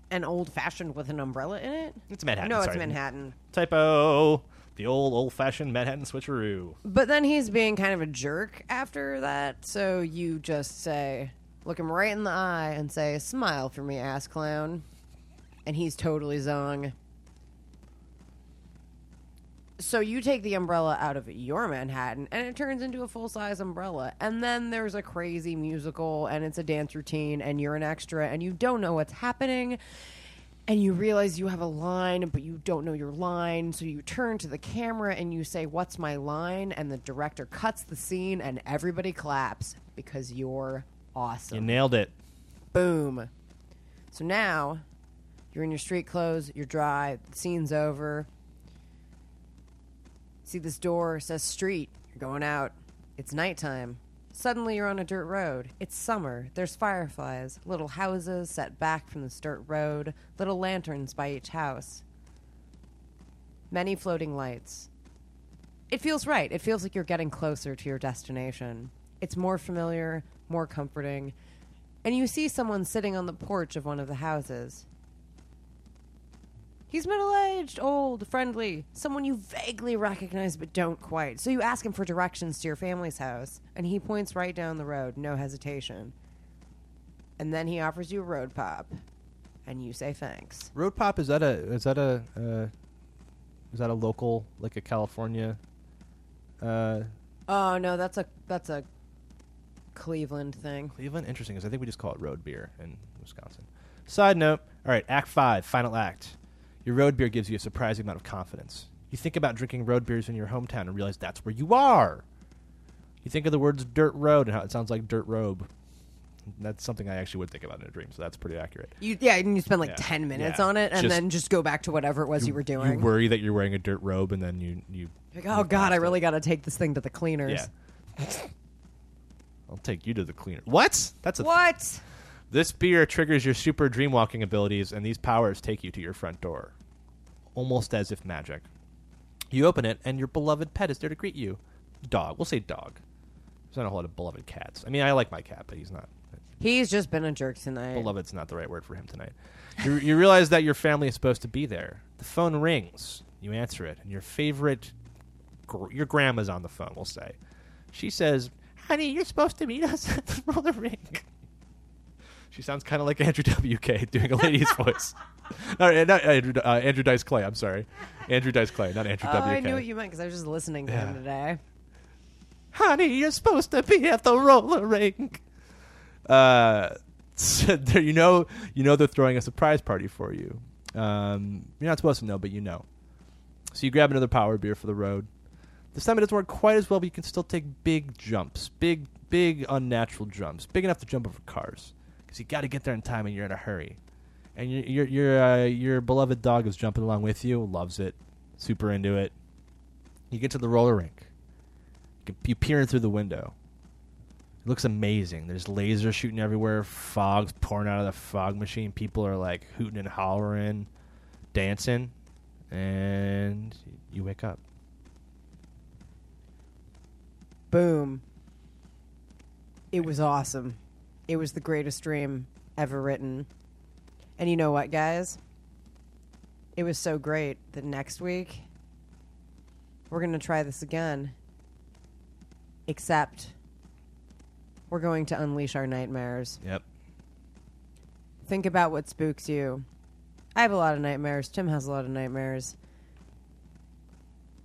an old-fashioned with an umbrella in it? It's Manhattan. No, sorry. It's Manhattan. Typo. The old-fashioned Manhattan switcheroo. But then he's being kind of a jerk after that, so you just say, look him right in the eye and say, smile for me, ass clown. And he's totally zong. So you take the umbrella out of your Manhattan, and it turns into a full-size umbrella. And then there's a crazy musical, and it's a dance routine, and you're an extra, and you don't know what's happening. And you realize you have a line, but you don't know your line. So you turn to the camera and you say, what's my line? And the director cuts the scene and everybody claps because you're awesome. You nailed it. Boom. So now you're in your street clothes. You're dry. The scene's over. See this door. It says street. You're going out. It's nighttime. Suddenly you're on a dirt road. It's summer. There's fireflies, little houses set back from this dirt road, little lanterns by each house. Many floating lights. It feels right. It feels like you're getting closer to your destination. It's more familiar, more comforting. And you see someone sitting on the porch of one of the houses. He's middle-aged, old, friendly, someone you vaguely recognize but don't quite. So you ask him for directions to your family's house, and he points right down the road, no hesitation. And then he offers you a road pop, and you say thanks. Road pop, is that a local, like a California? Oh no, that's a Cleveland thing. Cleveland, interesting, because I think we just call it road beer in Wisconsin. Side note. All right, Act 5, final act. Your road beer gives you a surprising amount of confidence. You think about drinking road beers in your hometown and realize that's where you are. You think of the words dirt road and how it sounds like dirt robe. That's something I actually would think about in a dream, so that's pretty accurate. And you spend like 10 minutes on it and then just go back to whatever it was you were doing. You worry that you're wearing a dirt robe and then you like, oh, God, I really got to take this thing to the cleaners. Yeah. I'll take you to the cleaner. What? This beer triggers your super dreamwalking abilities, and these powers take you to your front door. almost as if magic. You open it, and your beloved pet is there to greet you. Dog. We'll say dog. There's not a whole lot of beloved cats. I mean, I like my cat, but he's not. He's just been a jerk tonight. Beloved's not the right word for him tonight. You realize that your family is supposed to be there. The phone rings. You answer it, and your favorite... Your grandma's on the phone, we'll say. She says, honey, you're supposed to meet us at the roller rink. She sounds kind of like Andrew W.K. doing a lady's voice. Andrew Dice Clay, I'm sorry. Andrew Dice Clay, not Andrew W.K. I knew what you meant because I was just listening to him today. Honey, you're supposed to be at the roller rink. So there, you know they're throwing a surprise party for you. You're not supposed to know, but you know. So you grab another power beer for the road. This time it doesn't work quite as well, but you can still take big jumps. Big unnatural jumps. Big enough to jump over cars. Because you got to get there in time and you're in a hurry. And your beloved dog is jumping along with you. Loves it. Super into it. You get to the roller rink. You peer in through the window. It looks amazing. There's lasers shooting everywhere. Fog's pouring out of the fog machine. People are like hooting and hollering. Dancing. And you wake up. Boom. It was awesome. It was the greatest dream ever written. And you know what, guys? It was so great that next week we're going to try this again. Except we're going to unleash our nightmares. Yep. Think about what spooks you. I have a lot of nightmares. Tim has a lot of nightmares.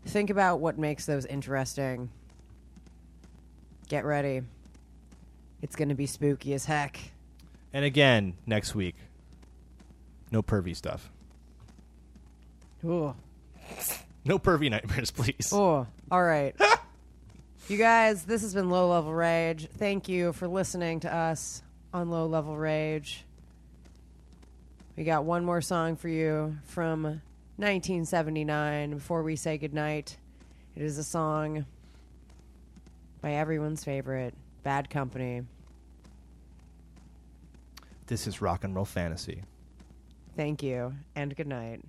Think about what makes those interesting. Get ready. It's going to be spooky as heck. And again, next week, no pervy stuff. Ooh. No pervy nightmares, please. Oh, all right. You guys, this has been Low Level Rage. Thank you for listening to us on Low Level Rage. We got one more song for you from 1979 before we say goodnight. It is a song... by everyone's favorite, Bad Company. This is Rock and Roll Fantasy. Thank you, and good night.